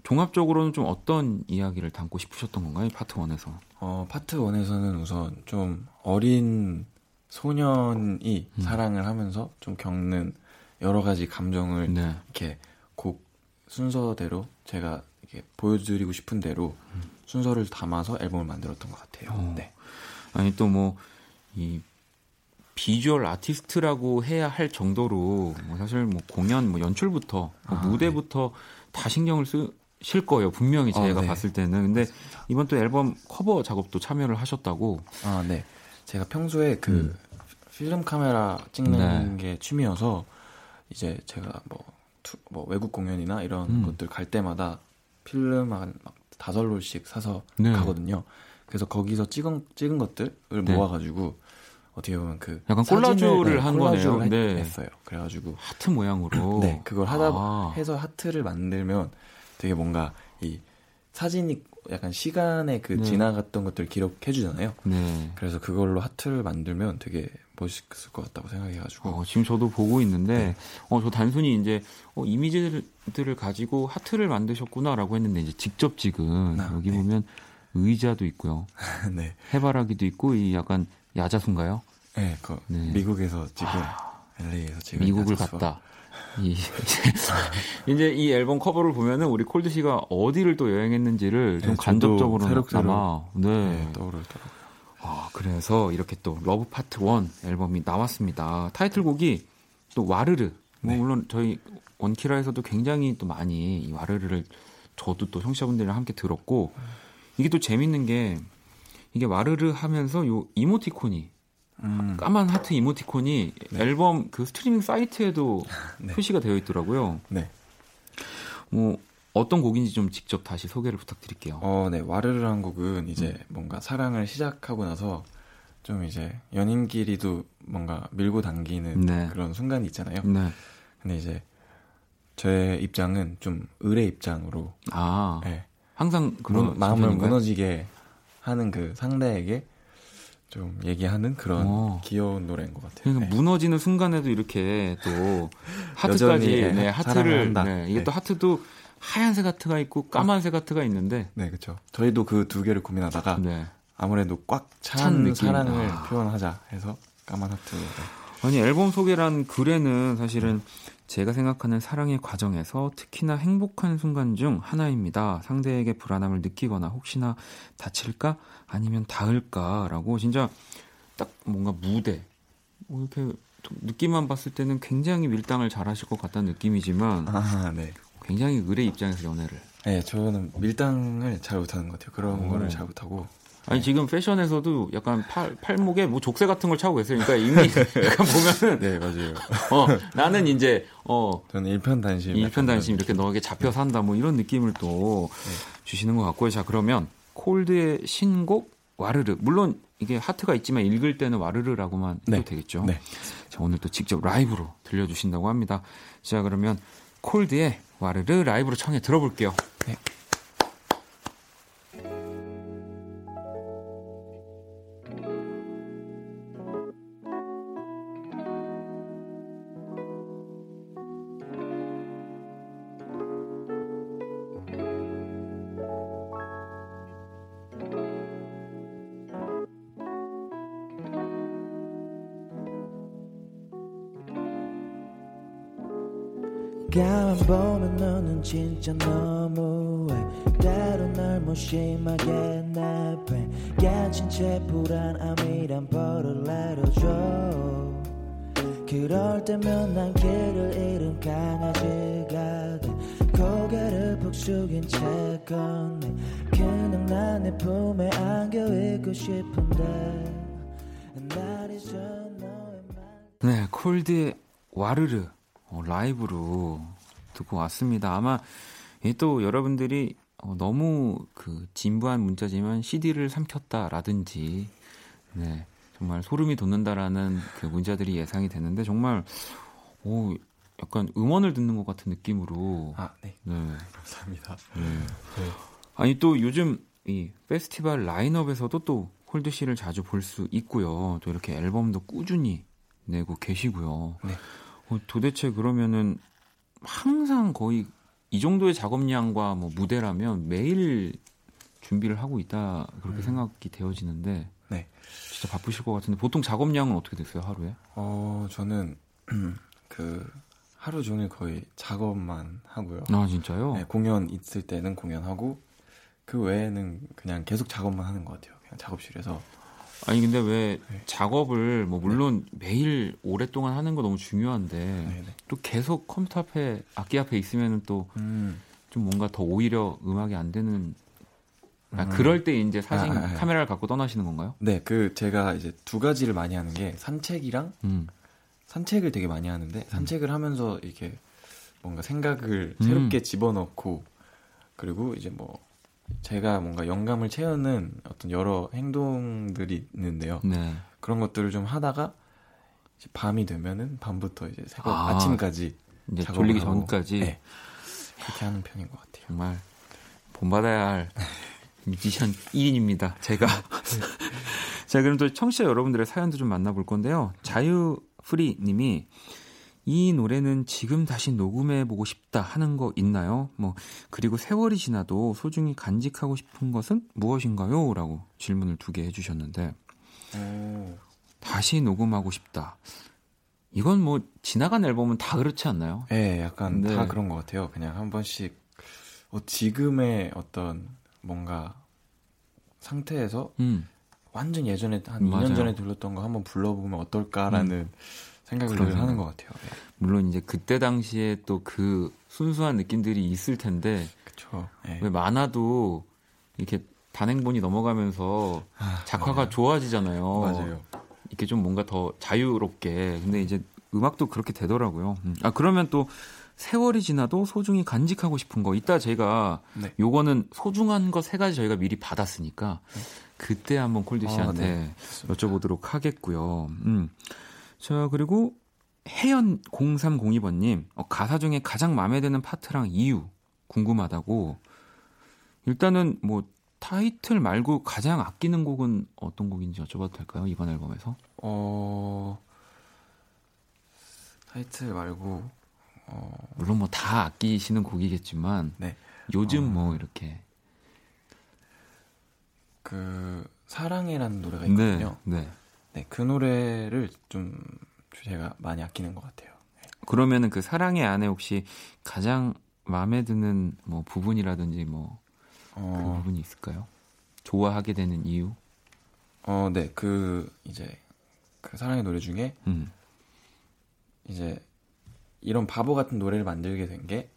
종합적으로는 좀 어떤 이야기를 담고 싶으셨던 건가요? 파트 1에서. 파트 1에서는 우선 좀 어린 소년이 사랑을 하면서 좀 겪는 여러 가지 감정을 네. 이렇게 곡 순서대로 제가 이렇게 보여드리고 싶은 대로 순서를 담아서 앨범을 만들었던 것 같아요. 네. 아니 또 뭐 이 비주얼 아티스트라고 해야 할 정도로 뭐 사실 뭐 공연, 뭐 연출부터 뭐 무대부터 네. 다 신경을 쉴 거예요. 분명히 제가 네. 봤을 때는. 근데 맞습니다. 이번 또 앨범 커버 작업도 참여를 하셨다고. 아, 네. 제가 평소에 그 필름 카메라 찍는 네. 게 취미여서 이제 제가 뭐 외국 공연이나 이런 것들 갈 때마다 필름 한 막 5롤씩 사서 네. 가거든요. 그래서 거기서 찍은 것들을 네. 모아가지고 어떻게 보면 그 약간 콜라주를 네, 한 콜라주를 거네요. 네. 했어요. 그래가지고 하트 모양으로 네 그걸 해서 하트를 만들면 되게 뭔가 이 사진이 약간 시간에 그 네. 지나갔던 것들 기록해주잖아요. 네. 그래서 그걸로 하트를 만들면 되게 멋있을 것 같다고 생각해가지고 지금 저도 보고 있는데 네. 저 단순히 이제 이미지들을 가지고 하트를 만드셨구나라고 했는데 이제 직접 지금 여기 네. 보면 의자도 있고요. 네. 해바라기도 있고 이 약간 야자수인가요? 네, 네. 미국에서 지금 LA에서 지금 미국을 야자수와. 갔다. 이제 이 앨범 커버를 보면은 우리 콜드 씨가 어디를 또 여행했는지를 네, 좀 간접적으로 새록새록 네, 떠오르더라고요. 그래서 이렇게 또 러브 파트 1 앨범이 나왔습니다. 타이틀곡이 또 와르르. 뭐 네. 물론 저희 원키라에서도 굉장히 또 많이 이 와르르를 저도 또 청취자분들이랑 함께 들었고 이게 또 재밌는 게. 이게 와르르 하면서 요 이모티콘이 까만 하트 이모티콘이 네. 앨범 그 스트리밍 사이트에도 네. 표시가 되어 있더라고요. 네. 어떤 곡인지 좀 직접 다시 소개를 부탁드릴게요. 네. 와르르라는 곡은 이제 뭔가 사랑을 시작하고 나서 좀 이제 연인끼리도 뭔가 밀고 당기는 네. 그런 순간이 있잖아요. 네. 근데 이제 제 입장은 좀 을의 입장으로 네. 항상 그런 마음을 무너지게 하는 그 상대에게 좀 얘기하는 그런 귀여운 노래인 것 같아요. 그러니까 네. 무너지는 순간에도 이렇게 또 하트까지 네, 하트를 네, 이게 네. 또 하트도 하얀색 하트가 있고 까만색 하트가 있는데 네 그렇죠. 저희도 그 두 개를 고민하다가 네. 아무래도 꽉 찬 사랑을 표현하자 해서 까만 하트. 아니 앨범 소개란 글에는 사실은 제가 생각하는 사랑의 과정에서 특히나 행복한 순간 중 하나입니다. 상대에게 불안함을 느끼거나 혹시나 다칠까 아니면 닿을까라고 진짜 딱 뭔가 무대 이렇게 느낌만 봤을 때는 굉장히 밀당을 잘하실 것 같다는 느낌이지만 네. 굉장히 의뢰 입장에서 연애를 저는 밀당을 잘 못하는 것 같아요. 그런 거를 잘 못하고 아니 지금 패션에서도 약간 팔목에 뭐 족쇄 같은 걸 차고 계세요. 그러니까 이미 약간 보면은 네 맞아요. 나는 이제 저는 일편단심 이렇게 너에게 잡혀 산다 뭐 이런 느낌을 또 주시는 것 같고요. 자 그러면 콜드의 신곡 와르르 물론 이게 하트가 있지만 읽을 때는 와르르라고만 해도 되겠죠. 네. 자 오늘 또 직접 라이브로 들려주신다고 합니다. 자 그러면 콜드의 와르르 라이브로 청해 들어볼게요. 네. 가만 보면 너는 진짜 너무해. 때로 날 무심하게 내뱉 깨진 채 불안함이란 벌을 내려줘. 그럴 때면 난 길을 잃은 강아지가 돼. 고개를 푹 숙인 채 건네. 그냥 난 내 품에 안겨 있고 싶은데 날 잊어 너의 말. 네, 콜드의 와르르 라이브로 듣고 왔습니다. 아마 또 여러분들이 너무 그 진부한 문자지만 CD를 삼켰다라든지 네, 정말 소름이 돋는다라는 그 문자들이 예상이 되는데 정말 약간 음원을 듣는 것 같은 느낌으로 네. 감사합니다. 네. 아니 또 요즘 이 페스티벌 라인업에서도 또 콜드 씨를 자주 볼 수 있고요. 또 이렇게 앨범도 꾸준히 내고 계시고요. 네. 도대체 그러면은 항상 거의 이 정도의 작업량과 뭐 무대라면 매일 준비를 하고 있다 그렇게 생각이 되어지는데 네. 진짜 바쁘실 것 같은데 보통 작업량은 어떻게 됐어요 하루에? 저는 그 하루 종일 거의 작업만 하고요. 아 진짜요? 네, 공연 있을 때는 공연하고 그 외에는 그냥 계속 작업만 하는 것 같아요. 그냥 작업실에서. 아니 근데 왜 작업을 뭐 물론 매일 오랫동안 하는 거 너무 중요한데 또 계속 컴퓨터 앞에 악기 앞에 있으면은 또 좀 뭔가 더 오히려 음악이 안 되는 그럴 때 이제 사진 카메라를 갖고 떠나시는 건가요? 네, 그 제가 이제 두 가지를 많이 하는 게 산책이랑 산책을 되게 많이 하는데 산책을 하면서 이렇게 뭔가 생각을 새롭게 집어넣고 그리고 이제 뭐 제가 뭔가 영감을 채우는 어떤 여러 행동들이 있는데요. 네. 그런 것들을 좀 하다가 이제 밤이 되면은 밤부터 이제 새벽 아침까지 이제 졸리기 전까지 네. 그렇게 하는 편인 것 같아요. 정말 본받아야 할 뮤지션 1인입니다. 제가 자 그럼 또 청취자 여러분들의 사연도 좀 만나볼 건데요. 자유프리님이 이 노래는 지금 다시 녹음해보고 싶다 하는 거 있나요? 뭐 그리고 세월이 지나도 소중히 간직하고 싶은 것은 무엇인가요? 라고 질문을 2개 해주셨는데 다시 녹음하고 싶다. 이건 뭐 지나간 앨범은 다 그렇지 않나요? 네, 약간 다 그런 것 같아요. 그냥 한 번씩 지금의 어떤 뭔가 상태에서 완전 예전에 한 2년 전에 들었던 거 한번 불러보면 어떨까라는 생각을 하는 것 같아요. 네. 물론 이제 그때 당시에 또 그 순수한 느낌들이 있을 텐데 그쵸. 네. 왜 많아도 이렇게 단행본이 넘어가면서 작화가 맞아요. 좋아지잖아요. 맞아요. 이렇게 좀 뭔가 더 자유롭게. 근데 이제 음악도 그렇게 되더라고요. 그러면 또 세월이 지나도 소중히 간직하고 싶은 거. 이따 제가 요거는 소중한 거 3가지 저희가 미리 받았으니까 그때 한번 콜드 씨한테 여쭤보도록 하겠고요. 자 그리고 혜연 0302번님 가사 중에 가장 마음에 드는 파트랑 이유 궁금하다고. 일단은 뭐 타이틀 말고 가장 아끼는 곡은 어떤 곡인지 여쭤봐도 될까요? 이번 앨범에서 타이틀 말고 물론 뭐 다 아끼시는 곡이겠지만 요즘 뭐 이렇게 그 사랑해라는 노래가 있거든요. 네, 그 노래를 좀 제가 많이 아끼는 것 같아요. 네. 그러면은 그 사랑의 안에 혹시 가장 마음에 드는 뭐 부분이라든지 뭐 그 부분이 있을까요? 좋아하게 되는 이유? 네, 그 이제 그 사랑의 노래 중에 이제 이런 바보 같은 노래를 만들게 된 게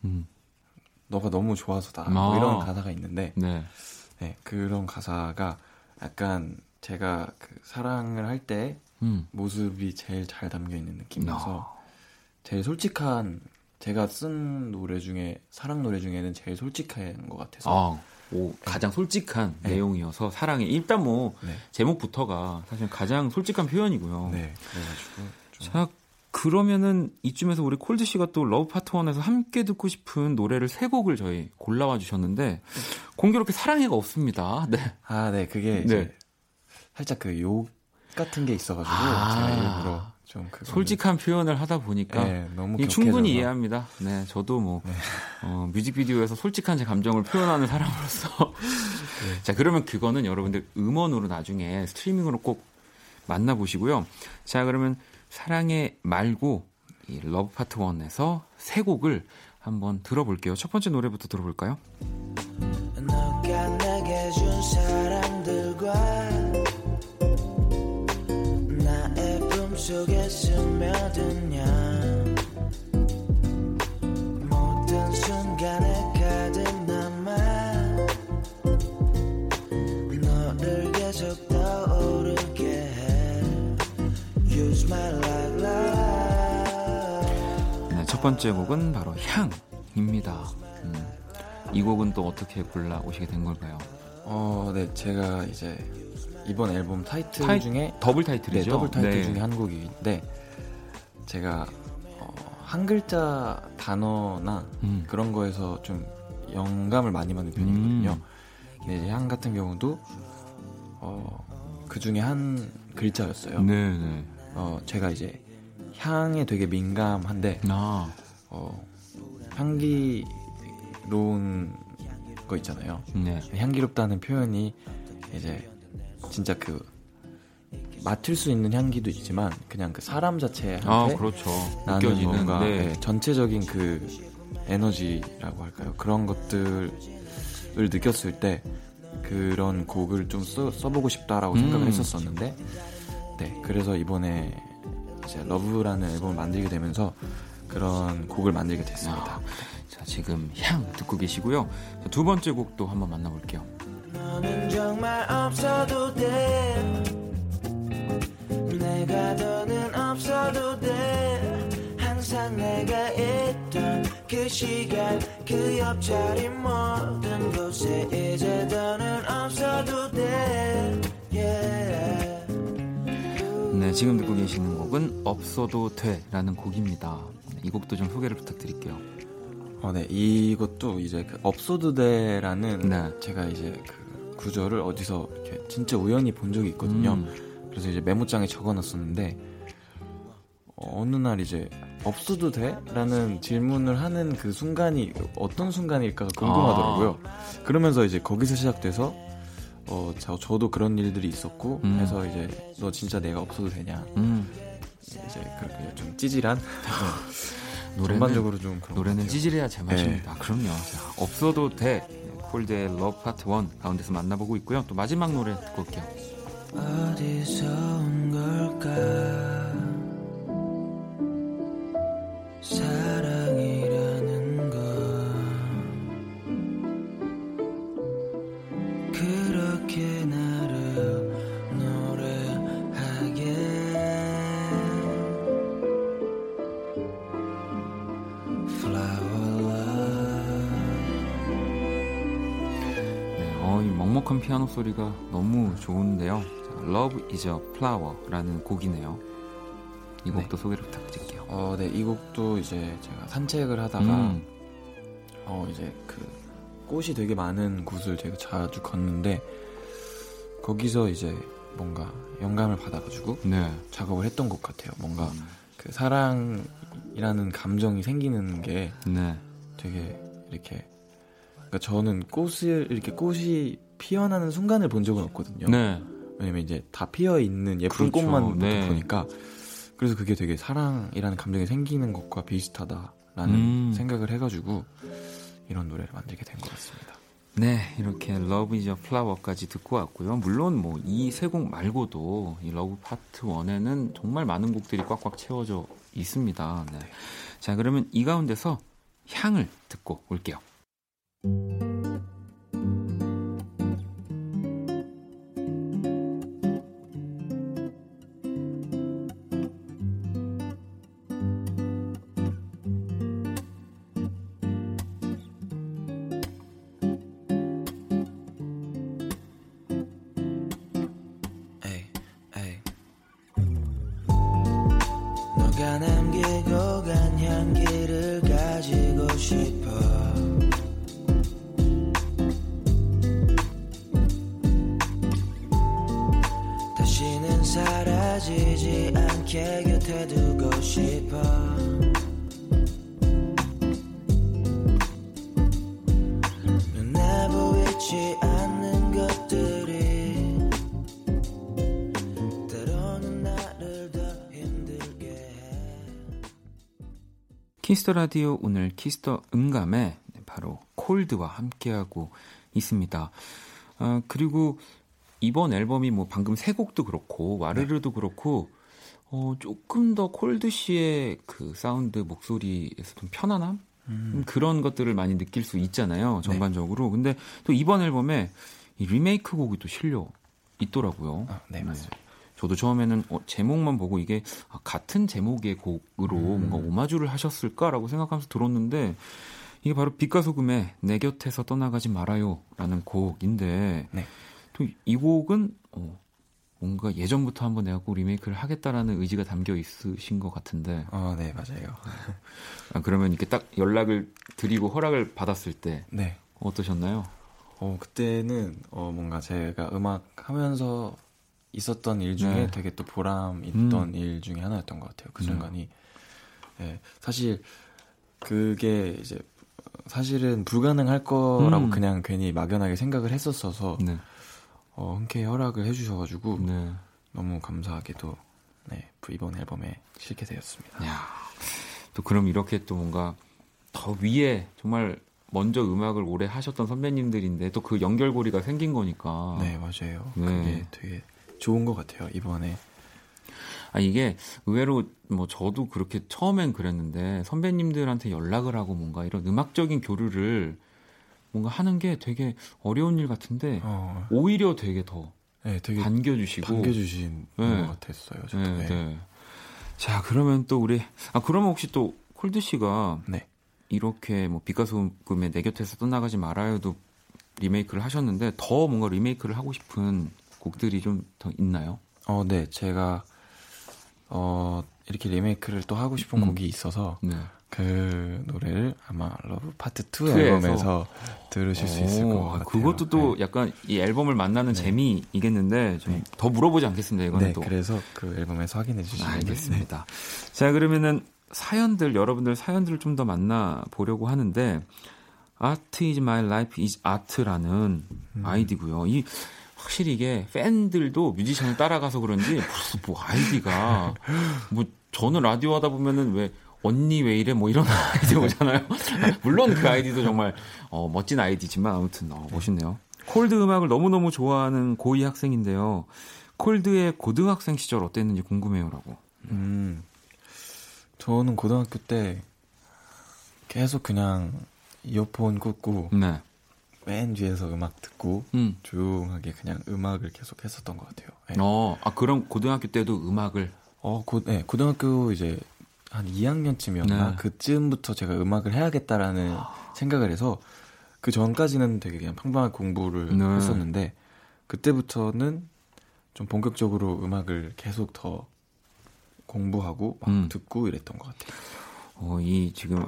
너가 너무 좋아서다. 뭐 이런 가사가 있는데, 그런 가사가 약간 제가 그 사랑을 할 때 모습이 제일 잘 담겨있는 느낌이라서 제일 솔직한, 제가 쓴 노래 중에 사랑 노래 중에는 제일 솔직한 것 같아서 가장 솔직한 내용이어서 사랑이 일단 뭐 제목부터가 사실 가장 솔직한 표현이고요. 네, 그래가지고 좀. 자, 그러면은 이쯤에서 우리 콜드 씨가 또 러브 파트 1에서 함께 듣고 싶은 노래를 세 곡을 저희 골라와 주셨는데 공교롭게 사랑해가 없습니다. 네. 아, 네, 그게 이제 살짝 그 욕 같은 게 있어가지고 제가 일부러. 솔직한 표현을 하다 보니까 네, 너무 충분히 이해합니다. 네, 저도 뭐 뮤직비디오에서 솔직한 제 감정을 표현하는 사람으로서 네. 자, 그러면 그거는 여러분들 음원으로 나중에 스트리밍으로 꼭 만나보시고요. 자, 그러면 사랑해 말고 이 러브 파트 1에서 세 곡을 한번 들어볼게요. 첫 번째 노래부터 들어볼까요? 너가 내게 준 사랑들과 속에 스며드냐 모든 순간에 가득 남아 너를 계속 떠오르게 해 Use my life, love. 네, 첫 번째 곡은 바로 향입니다. 이 곡은 또 어떻게 골라 오시게 된 걸까요? 네, 제가 이제 이번 앨범 타이틀 중에 더블 타이틀이죠. 네, 더블 타이틀 중에 한 곡인데 제가 한 글자 단어나 그런 거에서 좀 영감을 많이 받는 편이거든요. 근데 이제 향 같은 경우도 그 중에 한 글자였어요. 네네. 제가 이제 향에 되게 민감한데 향기로운 거 있잖아요. 네. 향기롭다는 표현이 이제 진짜 그 맡을 수 있는 향기도 있지만 그냥 그 사람 자체한테 그렇죠. 나는 느껴지는, 뭔가 네, 전체적인 그 에너지라고 할까요? 그런 것들을 느꼈을 때 그런 곡을 좀 써보고 싶다라고 생각을 했었었는데 네, 그래서 이번에 이제 러브라는 앨범을 만들게 되면서 그런 곡을 만들게 됐습니다. 자, 지금 향 듣고 계시고요. 자, 두 번째 곡도 한번 만나볼게요. 너는 정말 없어도 돼 내가 더는 없어도 돼 항상 내가 있던 그 시간 그 옆자리 모든 곳에 이제 더는 없어도 돼 yeah. 네, 지금 듣고 계시는 곡은 없어도 돼라는 곡입니다. 이 곡도 좀 소개를 부탁드릴게요. 네, 이것도 이제 그 없어도 돼라는 제가 이제 그 구절을 어디서 이렇게 진짜 우연히 본 적이 있거든요. 그래서 이제 메모장에 적어놨었는데 어느 날 이제 없어도 돼? 라는 질문을 하는 그 순간이 어떤 순간일까 궁금하더라고요. 그러면서 이제 거기서 시작돼서 저도 그런 일들이 있었고 해서 이제 너 진짜 내가 없어도 되냐 이제 그렇게 좀 찌질한 전반적으로 좀 그런 노래는 찌질해야 제맛입니다. 네. 그럼요. 없어도 돼. 콜드의 러브 파트 1 가운데서 만나보고 있고요. 또 마지막 노래 듣고 올게요. 어디서 온 걸까 사랑이라는 건 그렇게 나를 노래하게 Flower 이 먹먹한 피아노 소리가 너무 좋은데요. 자, Love is a Flower라는 곡이네요. 이 곡도 소개를 부탁드릴게요. 네, 이 곡도 이제 제가 산책을 하다가 이제 그 꽃이 되게 많은 곳을 제가 자주 걷는데 거기서 이제 뭔가 영감을 받아가지고 작업을 했던 것 같아요. 뭔가 그 사랑이라는 감정이 생기는 게 되게 이렇게 그러니까 저는 꽃이 피어나는 순간을 본 적은 없거든요. 왜냐면 이제 다 피어 있는 예쁜 꽃만 보니까 그래서 그게 되게 사랑이라는 감정이 생기는 것과 비슷하다라는 생각을 해가지고 이런 노래를 만들게 된 것 같습니다. 네, 이렇게 Love is a Flower까지 듣고 왔고요. 물론 뭐 이 세 곡 말고도 이 러브 파트 1에는 정말 많은 곡들이 꽉꽉 채워져 있습니다. 네. 자, 그러면 이 가운데서 향을 듣고 올게요. 사라지지 않게 곁에 두고 싶어. 눈에 보이지 않는 것들이 때로는 나를 더 힘들게 해. 키스더 라디오 오늘 키스더 음감에 바로 콜드와 함께하고 있습니다. 그리고 이번 앨범이 뭐 방금 세 곡도 그렇고 와르르도 네. 그렇고 조금 더 콜드 씨의 그 사운드 목소리에서 좀 편안함 그런 것들을 많이 느낄 수 있잖아요 전반적으로. 네. 근데 또 이번 앨범에 이 리메이크 곡이 또 실려 있더라고요. 아, 네 맞습니다. 네. 저도 처음에는 제목만 보고 이게 같은 제목의 곡으로 뭔가 오마주를 하셨을까라고 생각하면서 들었는데 이게 바로 빛과 소금의 내 곁에서 떠나가지 말아요라는 곡인데. 네. 또 이 곡은 뭔가 예전부터 한번 내가 꼭 리메이크를 하겠다라는 의지가 담겨 있으신 것 같은데. 아, 네 맞아요. 아, 그러면 이렇게 딱 연락을 드리고 허락을 받았을 때, 네 어떠셨나요? 그때는 뭔가 제가 음악 하면서 있었던 일 중에 네. 되게 또 보람 있던 일 중에 하나였던 것 같아요. 그 순간이. 네, 사실 그게 이제 사실은 불가능할 거라고 그냥 괜히 막연하게 생각을 했었어서. 네. 흔쾌히 허락을 해주셔가지고 네. 너무 감사하게도 네, 이번 앨범에 실게 되었습니다. 야, 또 그럼 이렇게 또 뭔가 더 위에 정말 먼저 음악을 오래 하셨던 선배님들인데 또 그 연결고리가 생긴 거니까. 네 맞아요. 네. 그게 되게 좋은 것 같아요 이번에. 아 이게 의외로 뭐 저도 그렇게 처음엔 그랬는데 선배님들한테 연락을 하고 뭔가 이런 음악적인 교류를 뭔가 하는 게 되게 어려운 일 같은데 오히려 되게 더 네, 되게 반겨주시고 반겨주신 네. 것 같았어요. 저도. 네, 네. 자 그러면 또 우리 그러면 혹시 또 콜드 씨가 네. 이렇게 뭐 빛과 소금의 내 곁에서 떠나가지 말아요도 리메이크를 하셨는데 더 뭔가 리메이크를 하고 싶은 곡들이 좀 더 있나요? 네 제가 이렇게 리메이크를 또 하고 싶은 곡이 있어서. 네. 그 노래를 아마 러브 파트 2 앨범에서 들으실 수 있을 것 같아요. 그것도 또 네. 약간 이 앨범을 만나는 네. 재미이겠는데 좀 더 네. 물어보지 않겠습니다. 이거는 네, 또. 그래서 그 앨범에서 확인해 주시면 알겠습니다. 네. 자, 그러면은 사연들 여러분들 사연들을 좀 더 만나 보려고 하는데 Art is my life is art라는 아이디고요. 이 확실히 이게 팬들도 뮤지션을 따라가서 그런지 무슨 뭐 아이디가 뭐 저는 라디오 하다 보면은 왜 언니 왜 이래 뭐 이런 아이디 오잖아요. 물론 그 아이디도 정말 멋진 아이디지만 아무튼 멋있네요. 콜드 음악을 너무너무 좋아하는 고2 학생인데요. 콜드의 고등학생 시절 어땠는지 궁금해요라고. 저는 고등학교 때 계속 그냥 이어폰 꽂고 네. 맨 뒤에서 음악 듣고 조용하게 그냥 음악을 계속 했었던 것 같아요. 네. 그럼 고등학교 때도 음악을? 네, 고등학교 이제 한 2학년쯤이었나 네. 그쯤부터 제가 음악을 해야겠다라는 생각을 해서 그 전까지는 되게 그냥 평범한 공부를 네. 했었는데 그때부터는 좀 본격적으로 음악을 계속 더 공부하고 막 듣고 이랬던 것 같아요. 이 지금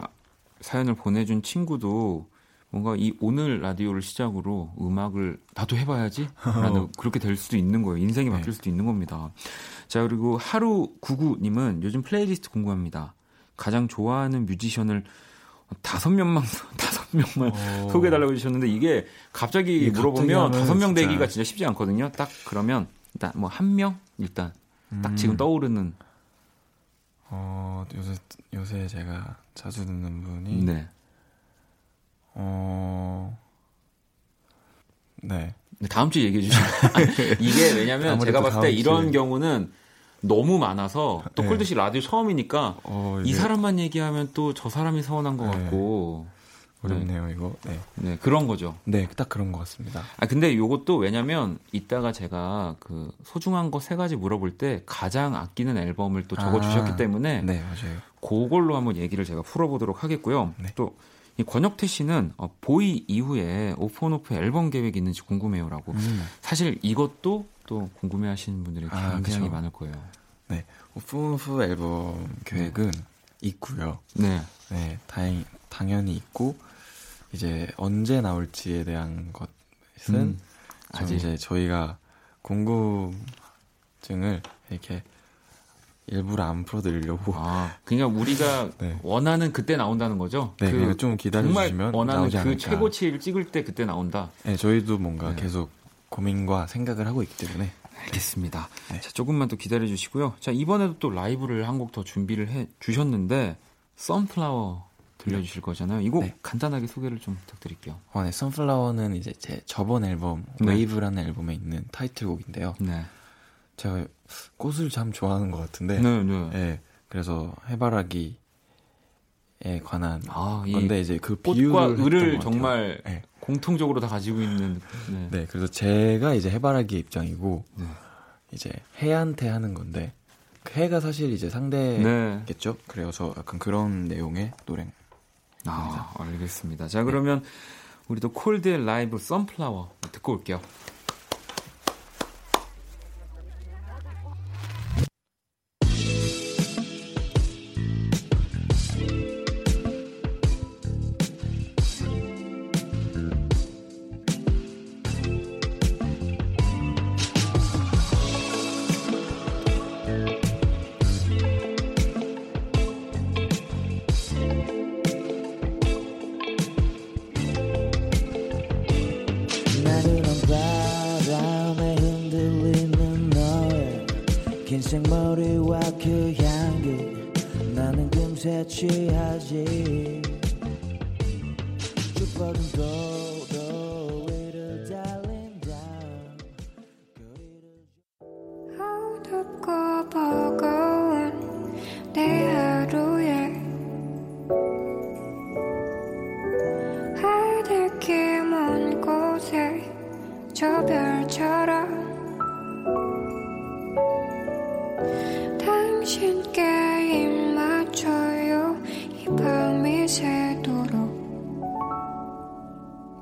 사연을 보내준 친구도 뭔가 이 오늘 라디오를 시작으로 음악을 나도 해봐야지 라는 그렇게 될 수도 있는 거예요. 인생이 바뀔 네. 수도 있는 겁니다. 자 그리고 하루구구님은 요즘 플레이리스트 궁금합니다. 가장 좋아하는 뮤지션을 5명만 소개해달라고 해주셨는데 이게 갑자기 물어보면 5명 되기가 진짜 쉽지 않거든요. 딱 그러면 일단 뭐 한 명 일단 딱 지금 떠오르는 요새 제가 자주 듣는 분이 네. 네. 다음 주에 얘기해 주시면. 이게 왜냐면 제가 봤을 때 이런 경우는 너무 많아서 또 네. 콜드씨 라디오 처음이니까 이 사람만 얘기하면 또 저 사람이 서운한 것 네. 같고. 어렵네요, 네. 이거. 네. 네, 그런 거죠. 네, 딱 그런 것 같습니다. 근데 이것도 왜냐면 이따가 제가 그 소중한 거 3가지 물어볼 때 가장 아끼는 앨범을 또 적어주셨기 때문에. 네, 맞아요. 그걸로 한번 얘기를 제가 풀어보도록 하겠고요. 네. 또. 이 권혁태 씨는 보이 이후에 오픈 오프 앨범 계획이 있는지 궁금해요라고. 사실 이것도 또 궁금해하시는 분들이 굉장히 많을 거예요. 네, 오픈 오프 앨범 계획은 있고요. 네, 네, 당연히 있고 이제 언제 나올지에 대한 것은 아직 이제 저희가 궁금증을 이렇게 일부러 안 풀어드리려고. 아, 그러니까 우리가 네. 원하는 그때 나온다는 거죠? 네, 그러니까 좀 기다려주시면 정말 원하는 나오지 않을까. 그 최고치를 찍을 때 그때 나온다. 네, 저희도 뭔가 네. 계속 고민과 생각을 하고 있기 때문에. 알겠습니다. 네. 자, 조금만 더 기다려주시고요. 자, 이번에도 또 라이브를 한 곡 더 준비를 해주셨는데 선플라워 들려주실 거잖아요. 이 곡 네. 간단하게 소개를 좀 부탁드릴게요. 네, 선플라워는 이제 제 저번 앨범 네. 웨이브라는 앨범에 있는 타이틀곡인데요. 네. 제가 꽃을 참 좋아하는 것 같은데, 네, 네. 예, 그래서 해바라기에 관한 건데 이제 그 꽃과 을을 정말 네. 공통적으로 다 가지고 있는. 네, 네, 그래서 제가 이제 해바라기의 입장이고 네. 이제 해한테 하는 건데 그 해가 사실 이제 상대겠죠. 네. 그래서 약간 그런 내용의 노래입니다. 아, 알겠습니다. 자, 그러면 네. 우리도 콜드의 라이브 선플라워 듣고 올게요.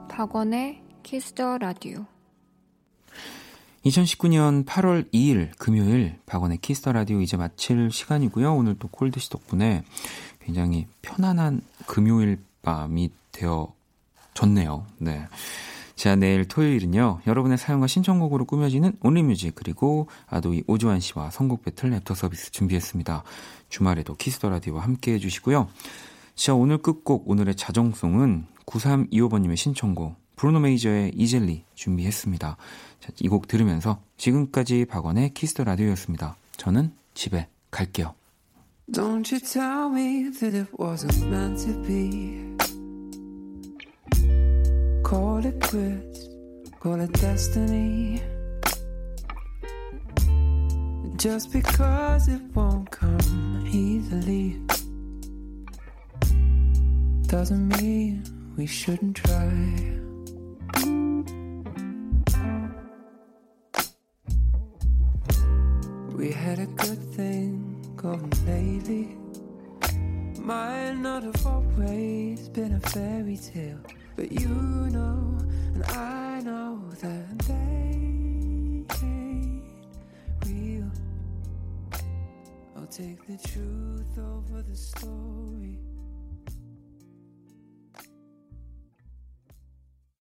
박원의 키스 더 라디오. 2019년 8월 2일 금요일 박원의 키스 더 라디오 이제 마칠 시간이고요. 오늘 또 콜드 씨 덕분에 굉장히 편안한 금요일 밤이 되어졌네요. 네. 자, 내일 토요일은요. 여러분의 사연과 신청곡으로 꾸며지는 온리뮤직 그리고 아도이 오주환 씨와 선곡 배틀 랩터 서비스 준비했습니다. 주말에도 키스 더 라디오와 함께해 주시고요. 자, 오늘 끝곡 오늘의 자정송은 9325번님의 신청곡 브루노 메이저의 이젤리 준비했습니다. 이 곡 들으면서 지금까지 박원의 키스 더 라디오였습니다. 저는 집에 갈게요. Don't you tell me that it wasn't meant to be. Call it quits, call it destiny. Just because it won't come easily doesn't mean we shouldn't try. We had a good thing going lately. Might not have always been a fairy tale, but you know and I know that they ain't real. I'll take the truth over the story.